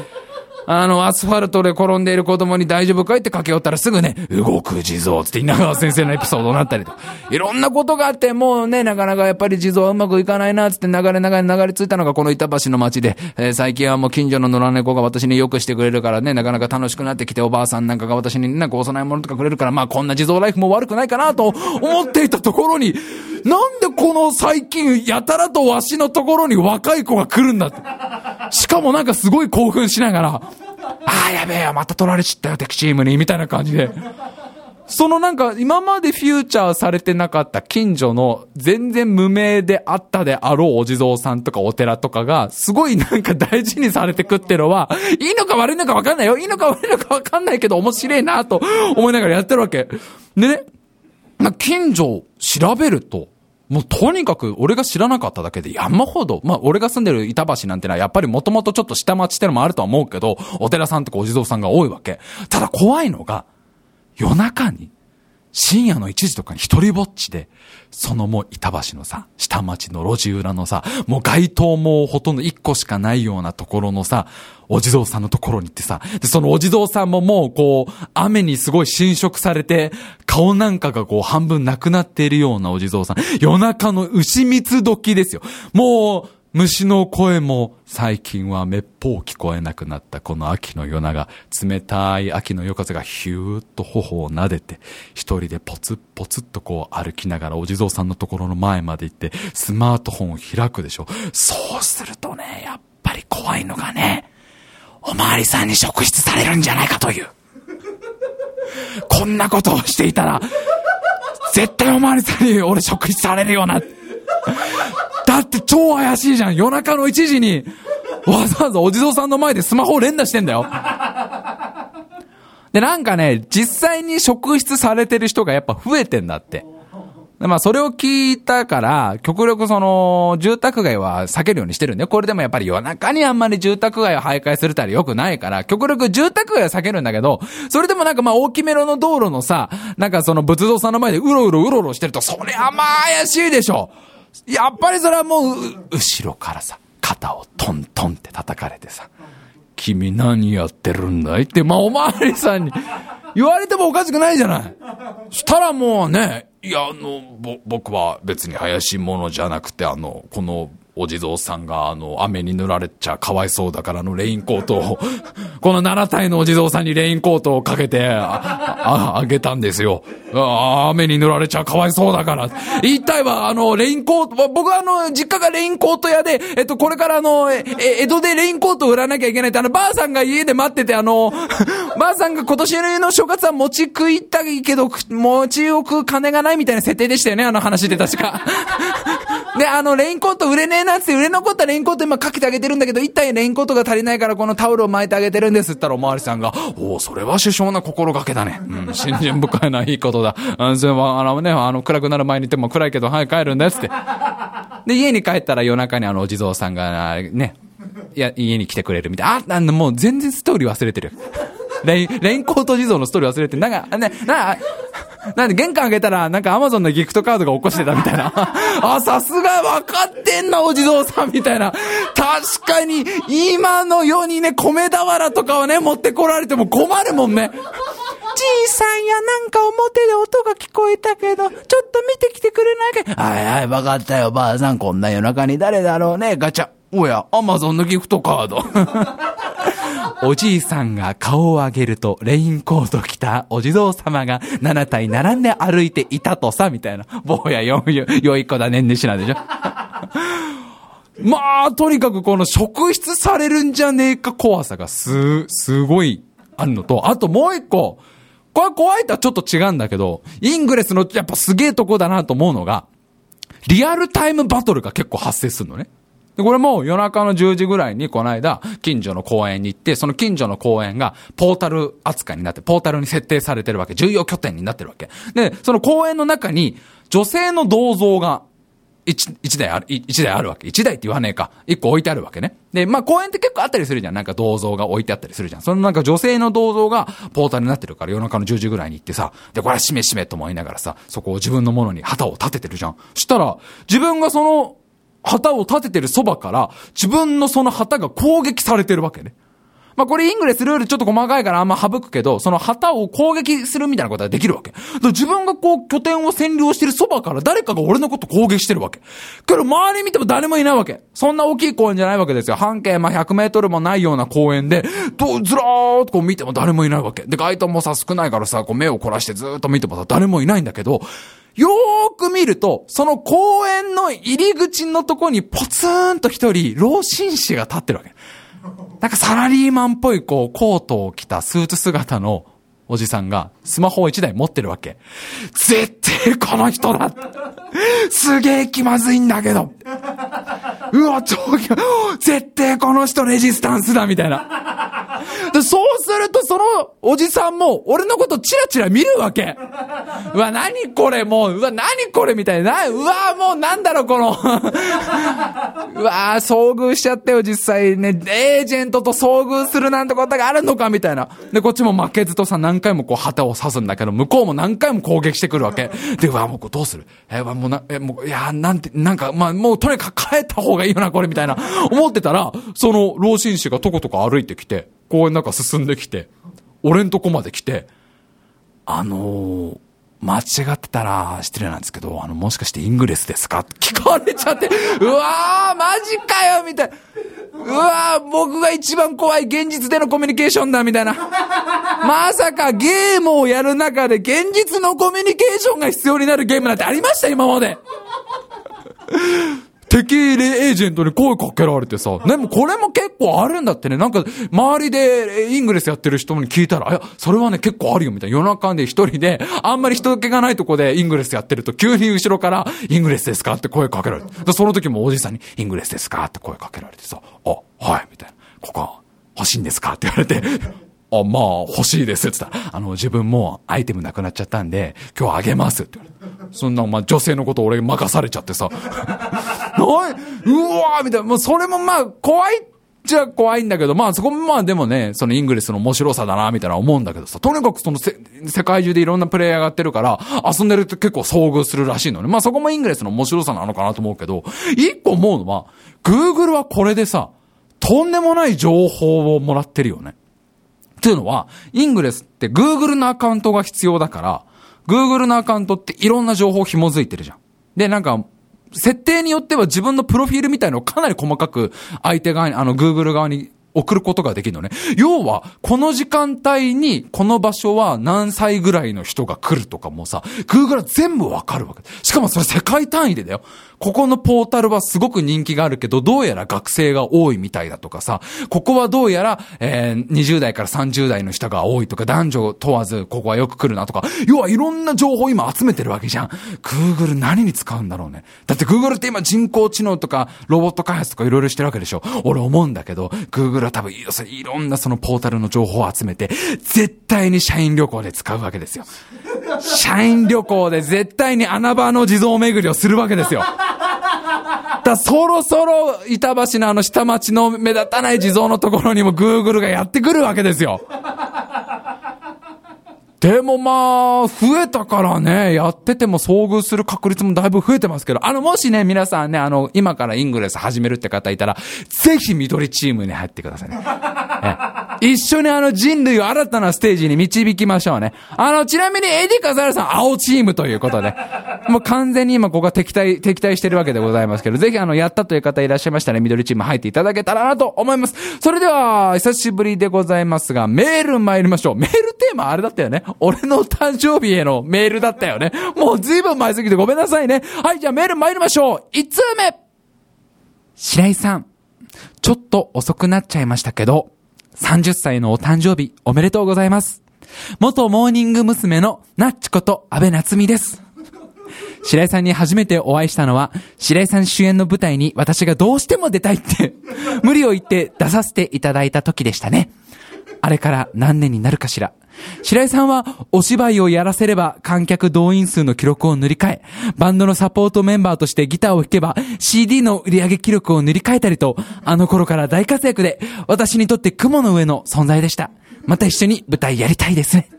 アスファルトで転んでいる子供に大丈夫かいって駆け寄ったらすぐね、動く地蔵って稲川先生のエピソードになったりと、いろんなことがあって、もうね、なかなかやっぱり地蔵はうまくいかないなつって流れ着いたのがこの板橋の町で、最近はもう近所の野良猫が私によくしてくれるからね、なかなか楽しくなってきて、おばあさんなんかが私になんかお供え物とかくれるから、まあこんな地蔵ライフも悪くないかなと思っていたところに、なんでこの最近やたらとわしのところに若い子が来るんだって、しかもなんかすごい興奮しながら、あーやべえよ、また取られちったよ敵チームにみたいな感じで、そのなんか今までフューチャーされてなかった近所の全然無名であったであろうお地蔵さんとかお寺とかがすごいなんか大事にされてくってのは、いいのか悪いのか分かんないよ、いいのか悪いのか分かんないけど面白いなと思いながらやってるわけでね、近所を調べると、もうとにかく俺が知らなかっただけで山ほど、まあ俺が住んでる板橋なんてのはやっぱりもともとちょっと下町ってのもあるとは思うけど、お寺さんとかお地蔵さんが多いわけ。ただ怖いのが、夜中に深夜の1時とかに一人ぼっちで、そのもう板橋のさ、下町の路地裏のさ、もう街灯もほとんど1個しかないようなところのさ、お地蔵さんのところに行ってさ、でそのお地蔵さんももうこう雨にすごい浸食されて、顔なんかがこう半分なくなっているようなお地蔵さん、夜中の牛蜜時ですよ。もう虫の声も最近はめっぽう聞こえなくなったこの秋の夜長、冷たい秋の夜風がヒューッと頬を撫でて、一人でポツッポツッとこう歩きながらお地蔵さんのところの前まで行ってスマートフォンを開くでしょ。そうするとね、やっぱり怖いのがね、おまわりさんに職質されるんじゃないかというこんなことをしていたら絶対おまわりさんに俺職質されるよなだって超怪しいじゃん。夜中の1時にわざわざお地蔵さんの前でスマホを連打してんだよでなんかね、実際に職質されてる人がやっぱ増えてんだって。でまあそれを聞いたから極力その住宅街は避けるようにしてるんだよ。これでもやっぱり夜中にあんまり住宅街を徘徊するたり良くないから極力住宅街は避けるんだけど、それでもなんかまあ大きめの道路のさ、なんかその仏像さんの前でうろうろしてると、そりゃまあ怪しいでしょ。やっぱりそれはもう後ろからさ肩をトントンって叩かれてさ、君何やってるんだいってまあおまわりさんに言われてもおかしくないじゃない。したらもうね、いや僕は別に怪しいものじゃなくて、このお地蔵さんが雨に濡られちゃかわいそうだからレインコートをこの7体のお地蔵さんにレインコートをかけて あげたんですよ。雨に濡られちゃかわいそうだから。一体はレインコート、僕は実家がレインコート屋で、これから江戸でレインコートを売らなきゃいけないってばあさんが家で待ってて、ばあさんが今年の正月は餅食いたいけど餅を食う金がないみたいな設定でしたよね、話で確かでレインコート売れねえなって、売れ残ったレインコート今かけてあげてるんだけど、一体レインコートが足りないからこのタオルを巻いてあげてるんですって言ったら、おまわりさんが、おお、それは首相な心がけだね、うん、信心深いないいことだ、それは暗くなる前に行っても暗いけどはい帰るんですって。で家に帰ったら夜中にお地蔵さんがね、いや家に来てくれるみたいな。もう全然ストーリー忘れてるレインコート地蔵のストーリー忘れてる。なんで玄関開けたらなんかアマゾンのギフトカードが起こしてたみたいなあ、さすが分かってんなお地蔵さんみたいな。確かに今の世にね、米俵とかをね持ってこられても困るもんね。じいさんや、なんか表で音が聞こえたけどちょっと見てきてくれないかい。はい分かったよばあさん、こんな夜中に誰だろうね、ガチャ、おやアマゾンのギフトカードおじいさんが顔を上げるとレインコート着たお地蔵様が7体並んで歩いていたとさみたいな。坊やよい子だねんねしなんでしょまあとにかくこの職質されるんじゃねえか怖さがすごいあるのと、あともう一個これ怖いとはちょっと違うんだけど、イングレスのやっぱすげえとこだなと思うのがリアルタイムバトルが結構発生するのね。でこれも夜中の10時ぐらいにこの間近所の公園に行って、その近所の公園がポータル扱いになってポータルに設定されてるわけ、重要拠点になってるわけで、その公園の中に女性の銅像が1台あるわけ。1台って言わねえか、1個置いてあるわけね。でまあ公園って結構あったりするじゃん、なんか銅像が置いてあったりするじゃん。そのなんか女性の銅像がポータルになってるから夜中の10時ぐらいに行ってさ、でこれはしめしめと思いながらさ、そこを自分のものに旗を立ててるじゃん。そしたら自分がその旗を立ててるそばから自分のその旗が攻撃されてるわけね。まあこれイングレスルールちょっと細かいからあんま省くけど、その旗を攻撃するみたいなことができるわけ。自分がこう拠点を占領してるそばから誰かが俺のこと攻撃してるわけ。けど周り見ても誰もいないわけ。そんな大きい公園じゃないわけですよ。半径100メートルもないような公園で、ずらーっとこう見ても誰もいないわけ。で街灯もさ少ないからさ、こう目を凝らしてずーっと見てもさ誰もいないんだけど、よーく見るとその公園の入り口のとこにポツンと一人老紳士が立ってるわけ。なんかサラリーマンっぽいこうコートを着たスーツ姿のおじさんがスマホを1台持ってるわけ。絶対この人だすげえ気まずいんだけど、うわ超気まずい、絶対この人レジスタンスだみたいな。でそうするとそのおじさんも俺のことチラチラ見るわけ。うわ何これ、もううわ何これみたいな、うわもうなんだろうこのうわ遭遇しちゃったよ実際ね、エージェントと遭遇するなんてことがあるのかみたいな。でこっちも負けずとさ何回もこう旗を刺すんだけど向こうも何回も攻撃してくるわけで、うわもうどうする、もうもういやなんてなんかまあもうとにかく帰った方がいいよなこれみたいな思ってたら、その老紳士がとことか歩いてきて公園なんか進んできて俺んとこまで来て、間違ってたら失礼なんですけど、もしかしてイングレスですかって聞かれちゃって、うわーマジかよみたいな、うわー僕が一番怖い現実でのコミュニケーションだみたいな、まさかゲームをやる中で現実のコミュニケーションが必要になるゲームなんてありました今まで。敵エージェントに声かけられてさ、でもこれも結構あるんだってね。なんか周りでイングレスやってる人に聞いたら、いやそれはね結構あるよみたいな。夜中で一人であんまり人気がないとこでイングレスやってると、急に後ろからイングレスですかって声かけられて、その時もおじさんにイングレスですかって声かけられてさ、あはいみたいな、ここ欲しいんですかって言われて、あまあ欲しいですって言ったら、自分もアイテムなくなっちゃったんで今日あげますって言われて、そんなまあ女性のこと俺任されちゃってさ。うわーみたいな。もうそれもまあ怖いっちゃ怖いんだけど、まあそこもまあでもね、そのイングレスの面白さだなみたいな思うんだけどさ、とにかくその世界中でいろんなプレイヤーがやってるから遊んでると結構遭遇するらしいのね。まあそこもイングレスの面白さなのかなと思うけど、一個思うのは Google はこれでさ、とんでもない情報をもらってるよね。っていうのはイングレスって Google のアカウントが必要だから、 Google のアカウントっていろんな情報紐づいてるじゃん。でなんか設定によっては自分のプロフィールみたいのをかなり細かく相手側に、Google 側に送ることができるのね。要は、この時間帯にこの場所は何歳ぐらいの人が来るとかもさ、Google は全部わかるわけ。しかもそれ世界単位でだよ。ここのポータルはすごく人気があるけど、どうやら学生が多いみたいだとかさ、ここはどうやら、20代から30代の人が多いとか、男女問わずここはよく来るなとか、要はいろんな情報を今集めてるわけじゃん。Google 何に使うんだろうね。だって Google って今人工知能とかロボット開発とかいろいろしてるわけでしょ。俺思うんだけど、Google は多分いろんなそのポータルの情報を集めて、絶対に社員旅行で使うわけですよ。社員旅行で絶対に穴場の地蔵巡りをするわけですよ。だそろそろ板橋の下町の目立たない地蔵のところにも Google がやってくるわけですよ。でもまあ増えたからね、やってても遭遇する確率もだいぶ増えてますけど、もしね皆さんね、今からイングレス始めるって方いたら、ぜひ緑チームに入ってくださいね。一緒に人類を新たなステージに導きましょうね。ちなみにエディカザルさん青チームということで、もう完全に今ここが敵対してるわけでございますけど、ぜひやったという方いらっしゃいましたら、緑チーム入っていただけたらなと思います。それでは久しぶりでございますが、メール参りましょう。メールテーマあれだったよね。俺の誕生日へのメールだったよね。もうずいぶん前すぎてごめんなさいね。はい、じゃあメール参りましょう。1通目。白井さん、ちょっと遅くなっちゃいましたけど、30歳のお誕生日おめでとうございます。元モーニング娘。のなっちこと安倍夏実です。白井さんに初めてお会いしたのは、白井さん主演の舞台に私がどうしても出たいって無理を言って出させていただいた時でしたね。あれから何年になるかしら。白井さんはお芝居をやらせれば観客動員数の記録を塗り替え、バンドのサポートメンバーとしてギターを弾けば CD の売り上げ記録を塗り替えたりと、あの頃から大活躍で、私にとって雲の上の存在でした。また一緒に舞台やりたいですね。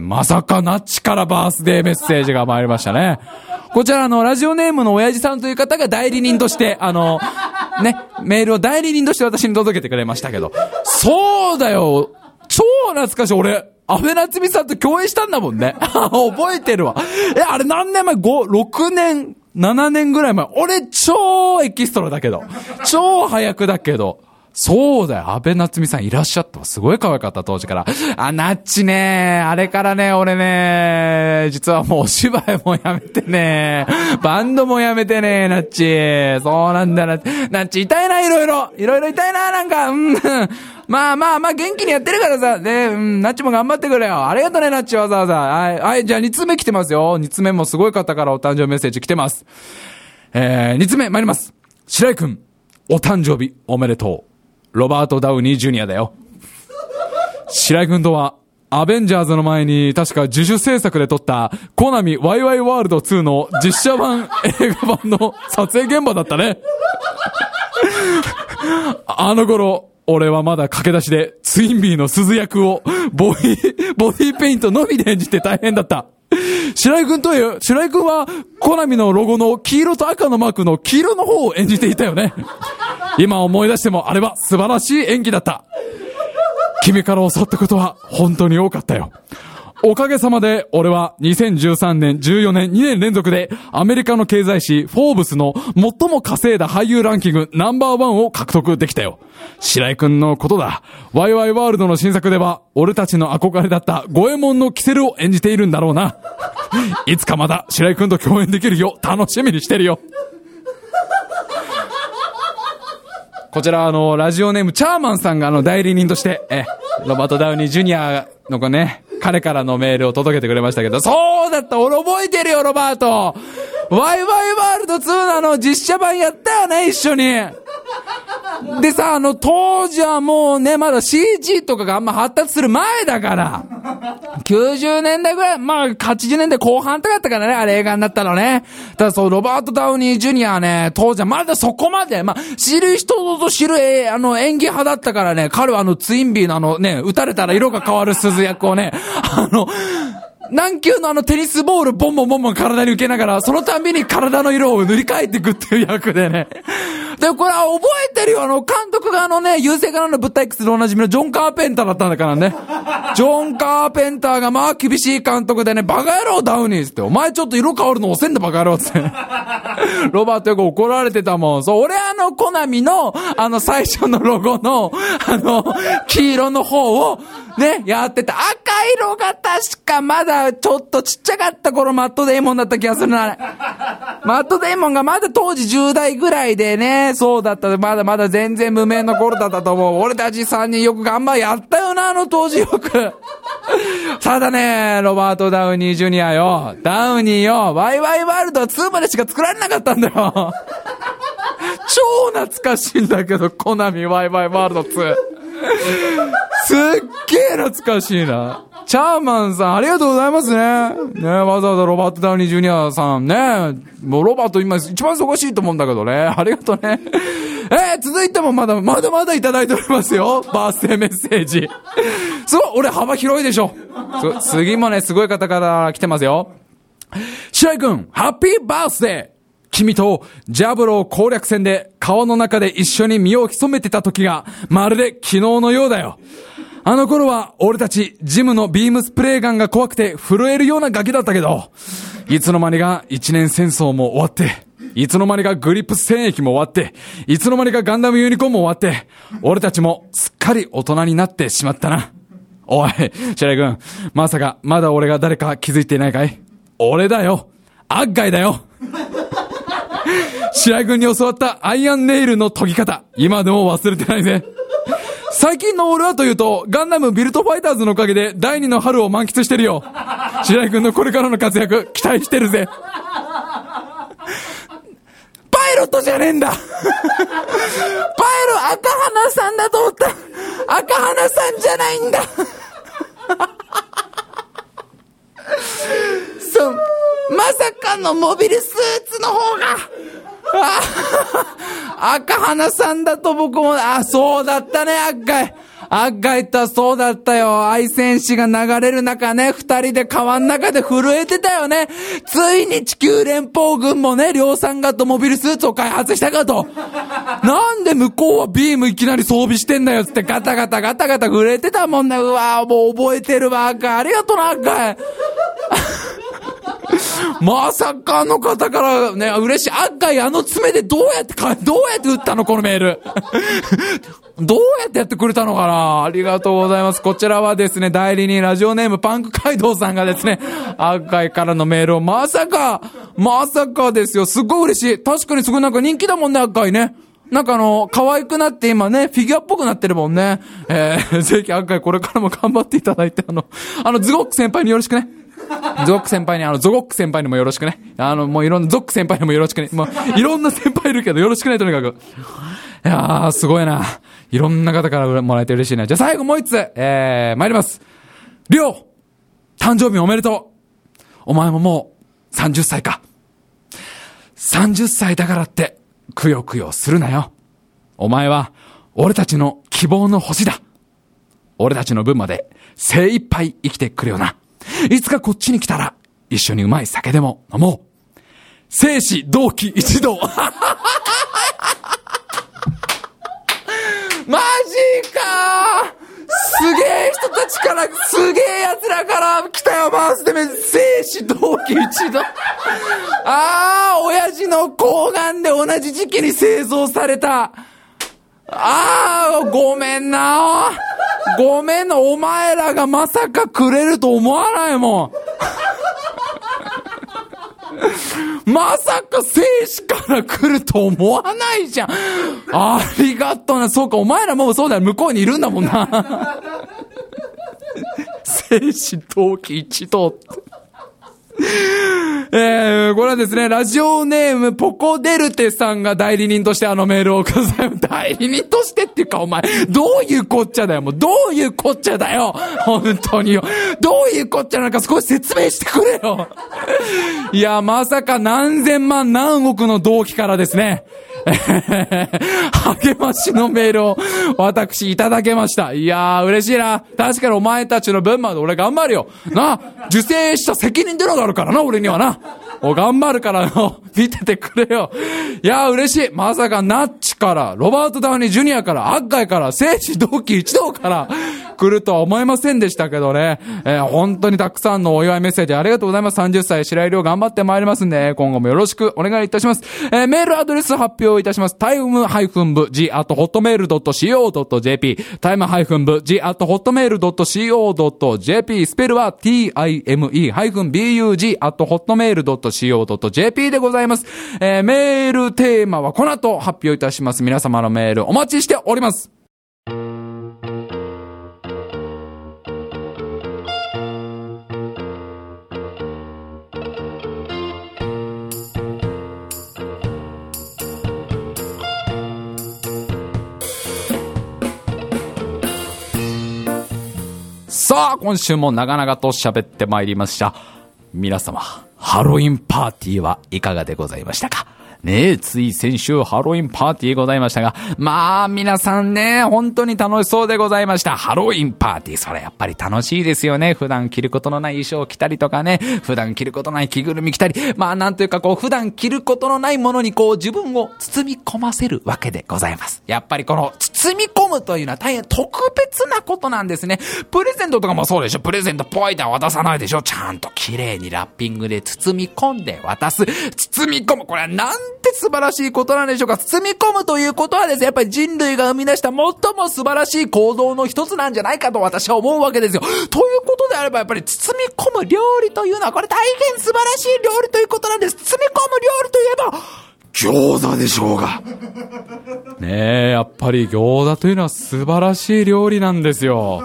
まさかナッチからバースデーメッセージが参りましたね。こちらラジオネームの親父さんという方が代理人としてね、メールを代理人として私に届けてくれましたけど、そうだよ、超懐かしい。俺安倍夏実さんと共演したんだもんね。覚えてるわ。あれ何年前、6年7年ぐらい前、俺超エキストラだけど、超早くだけど、そうだよ、安倍夏実さんいらっしゃったわ。すごい可愛かった当時から。ナッチね、あれからね、俺ね、実はもうお芝居もやめてね、バンドもやめてね、ナッチ。そうなんだな、ナッチ痛いな、いろいろ痛いな、なんか、まあ元気にやってるからさ、で、ナッチも頑張ってくれよ。ありがとうね、ナッチわざわざ。はい、じゃあ2通目来てますよ。2通目もすごい方からお誕生日メッセージ来てます。2通目参ります。白井くん、お誕生日おめでとう。ロバート・ダウニー・ジュニアだよ。白井君とはアベンジャーズの前に確か自主制作で撮ったコナミ YY ワールド2の実写版映画版の撮影現場だったね。あの頃俺はまだ駆け出しで、ツインビーの鈴役をボディペイントのみで演じて大変だった。白井君はコナミのロゴの黄色と赤のマークの黄色の方を演じていたよね。今思い出してもあれは素晴らしい演技だった。君から教わったことは本当に多かったよ。おかげさまで俺は2013年14年2年連続でアメリカの経済誌フォーブスの最も稼いだ俳優ランキングナンバー1を獲得できたよ。白井くんのことだ。ワイワイワールドの新作では俺たちの憧れだった五右衛門のキセルを演じているんだろうな。いつかまた白井くんと共演できるよ。楽しみにしてるよ。こちらラジオネームチャーマンさんが代理人としてロバート・ダウニー・ジュニアの子ね、彼からのメールを届けてくれましたけど、そうだった、俺覚えてるよロバート。ワイワイワールド2の実写版やったよね、一緒に。でさ、当時はもうね、まだ CG とかがあんま発達する前だから90年代ぐらい、まあ80年代後半とかだったからね、あれ映画になったのね。ただそう、ロバート・ダウニー・ジュニアね、当時はまだそこまで、まあ知る人ぞ知る演技派だったからね、彼はツインビーのね、撃たれたら色が変わる鈴役をね、軟球のテニスボールボンボンボンボン体に受けながら、そのたんびに体の色を塗り替えていくっていう役でね。で、これは覚えてるよ、監督がね、優勢からの物体 X でおなじみのジョン・カーペンターだったんだからね。ジョン・カーペンターがまあ厳しい監督でね、バカ野郎ダウニーって、お前ちょっと色変わるの遅いんだバカ野郎って。ロバートよく怒られてたもん。そう、俺コナミの最初のロゴの黄色の方をね、やってた。赤色が確かまだちょっとちっちゃかった頃、マットデイモンだった気がするな。マットデイモンがまだ当時10代ぐらいでね、そうだった。まだまだ全然無名の頃だったと思う。俺たち3人よく頑張りやったよな、当時よく。ただね、ロバート・ダウニー・ジュニアよ。ダウニーよ。ワイワイワールドは2までしか作られなかったんだよ。超懐かしいんだけど、コナミワイワイワールド2。すっげー懐かしいな。チャーマンさんありがとうございますね。ね、わざわざロバート・ダウニー・ジュニアさんね、もうロバート今一番忙しいと思うんだけどね、ありがとうね。続いてもまだいただいておりますよ。バースデーメッセージ。そう、俺幅広いでしょ。次もね、すごい方から来てますよ。白井くん、ハッピーバースデー。君とジャブロー攻略戦で川の中で一緒に身を潜めてた時がまるで昨日のようだよ。あの頃は俺たちジムのビームスプレーガンが怖くて震えるようなガキだったけど、いつの間にか一年戦争も終わって、いつの間にかグリップス戦役も終わって、いつの間にかガンダムユニコーンも終わって、俺たちもすっかり大人になってしまったな。おい白井君、まさかまだ俺が誰か気づいていないかい？俺だよ、アッガイだよ。白井君に教わったアイアンネイルの研ぎ方、今でも忘れてないぜ。最近の俺はというと、ガンダムビルトファイターズのおかげで第二の春を満喫してるよ。白井君のこれからの活躍期待してるぜ。パイロットじゃねえんだ。パイロ赤花さんだと思った。赤花さんじゃないんだ。そう、まさかのモビルスーツの方が。赤花さんだと僕も、あ、そうだったね、赤いとはそうだったよ。愛戦士が流れる中ね、二人で川の中で震えてたよね。ついに地球連邦軍もね、量産型とモビルスーツを開発したかと。なんで向こうはビームいきなり装備してんだよつってガタガタガタガタ震えてたもんね。うわー、もう覚えてるわ、赤い。ありがとうな、赤い。まさかの方からね、嬉しい。赤い、爪でどうやって打ったのこのメール。どうやってやってくれたのかな。ありがとうございます。こちらはですね、代理人ラジオネームパンク街道さんがですね、赤いからのメールをまさかですよ。すごい嬉しい。確かにすごいなんか人気だもんね、赤いね。なんか可愛くなって今ね、フィギュアっぽくなってるもんね。ぜひ赤いこれからも頑張っていただいて、ズゴック先輩によろしくね。ゾゴック先輩にもよろしくね。もういろんな、ゾック先輩にもよろしくね。もういろんな先輩いるけど、よろしくね、とにかく。いやー、すごいな。いろんな方からもらえて嬉しいな。じゃあ最後もう一つ、参ります。りょう、誕生日おめでとう。お前ももう、30歳か。30歳だからって、くよくよするなよ。お前は、俺たちの希望の星だ。俺たちの分まで、精一杯生きてくるよな。いつかこっちに来たら一緒にうまい酒でも飲もう。生死同期一同。マジかー。すげえ人たち昔からすげえやつらから来たよマウスでめ生死同期一度あー親父の睾丸で同じ時期に製造されたあーごめんなごめんなお前らがまさかくれると思わないもんまさか生死から来ると思わないじゃんありがとうなそうかお前らもうそうだよ向こうにいるんだもんな生死同期一同これはですねラジオネームポコデルテさんが代理人としてあのメールをください代理人としてっていうかお前どういうこっちゃだよもうどういうこっちゃだよ本当によどういうこっちゃなのか少し説明してくれよいやまさか何千万何億の同期からですね励ましのメールを私いただけましたいやー嬉しいな確かにお前たちの分まで俺頑張るよな受精した責任ってのがあるからな俺にはなお頑張るからの見ててくれよいやー嬉しいまさかナッチからロバートダウニージュニアからアッガイから生死同期一同から来るとは思いませんでしたけどね、本当にたくさんのお祝いメッセージありがとうございます30歳白井亮頑張ってまいりますんで今後もよろしくお願いいたします、メールアドレス発表いたします time-bu@hotmail.co.jp time-bu@hotmail.co.jp スペルは time-bug@hotmail.co.jp でございます、メールテーマはこの後発表いたします皆様のメールお待ちしておりますさあ今週も長々と喋ってまいりました皆様ハロウィンパーティーはいかがでございましたかねえつい先週ハロウィンパーティーございましたがまあ皆さんね本当に楽しそうでございましたハロウィンパーティーそれやっぱり楽しいですよね普段着ることのない衣装を着たりとかね普段着ることない着ぐるみ着たりまあなんというかこう普段着ることのないものにこう自分を包み込ませるわけでございますやっぱりこの包み込むというのは大変特別なことなんですねプレゼントとかもそうでしょプレゼントポイって渡さないでしょちゃんと綺麗にラッピングで包み込んで渡す包み込むこれはなんって素晴らしいことなんでしょうか包み込むということはですねやっぱり人類が生み出した最も素晴らしい行動の一つなんじゃないかと私は思うわけですよということであればやっぱり包み込む料理というのはこれ大変素晴らしい料理ということなんです包み込む料理といえば餃子でしょうがねえやっぱり餃子というのは素晴らしい料理なんですよ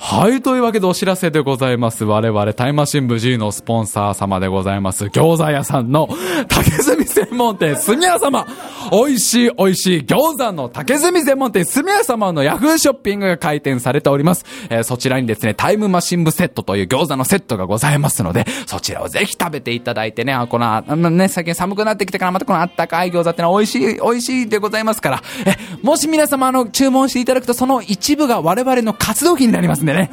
はいというわけでお知らせでございます我々タイムマシン部 G のスポンサー様でございます餃子屋さんの竹炭専門店すみや様美味しい美味しい餃子の竹炭専門店すみや様のヤフーショッピングが開店されております、そちらにですねタイムマシン部セットという餃子のセットがございますのでそちらをぜひ食べていただいてねこのね最近寒くなってきてからまたこのあったかい餃子ってのは美味しい美味しいでございますからもし皆様注文していただくとその一部が我々の活動費になりますでね、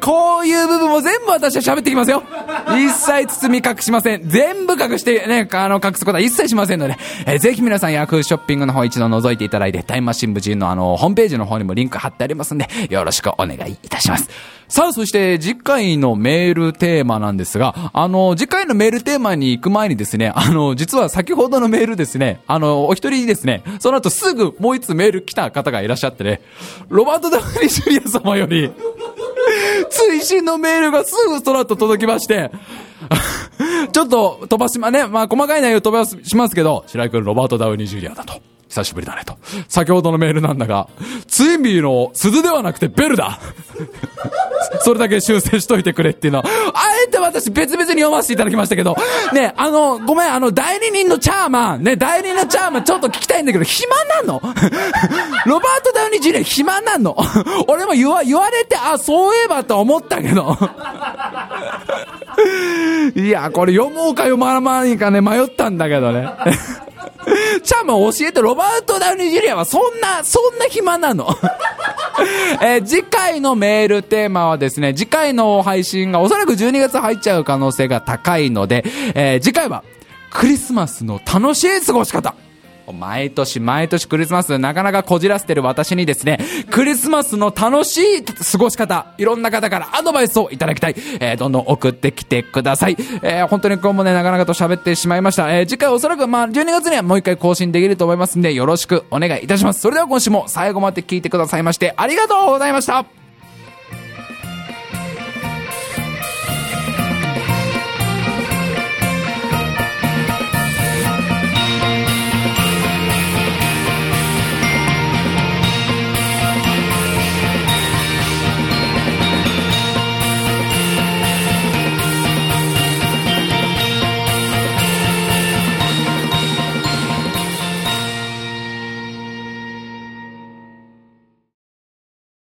こういう部分も全部私は喋ってきますよ一切包み隠しません全部隠して、ね、隠すことは一切しませんので、ぜひ皆さんヤフーショッピングの方一度覗いていただいてタイムマシン部Gのホームページの方にもリンク貼ってありますんでよろしくお願いいたしますさあそして次回のメールテーマなんですが次回のメールテーマに行く前にですね実は先ほどのメールですねお一人ですねその後すぐもう一つメール来た方がいらっしゃってねロバート・ダウニー・ジュニア様より追伸のメールがすぐその後届きましてちょっと飛ばしまねまあ細かい内容飛ばしますけど白井君ロバート・ダウニー・ジュニアだと久しぶりだねと先ほどのメールなんだがツインビーの鈴ではなくてベルだそれだけ修正しといてくれっていうのはあえて私別々に読ませていただきましたけどねごめん代理人のチャーマンね代理人のチャーマンちょっと聞きたいんだけど暇なのロバート・ダウニー・ジュニア暇なの俺も言われてあそういえばと思ったけどいやこれ読もうか読まないかね迷ったんだけどねチャーマン教えてロバート・ダウニー・ジュニアはそんな暇なの次回のメールテーマはですね次回の配信がおそらく12月入っちゃう可能性が高いので、次回はクリスマスの楽しい過ごし方毎年毎年クリスマスなかなかこじらせてる私にですね、クリスマスの楽しい過ごし方、いろんな方からアドバイスをいただきたい。どんどん送ってきてください。本当に今日もね、なかなかと喋ってしまいました。次回おそらく12月にはもう一回更新できると思いますんで、よろしくお願いいたします。それでは今週も最後まで聞いてくださいましてありがとうございました。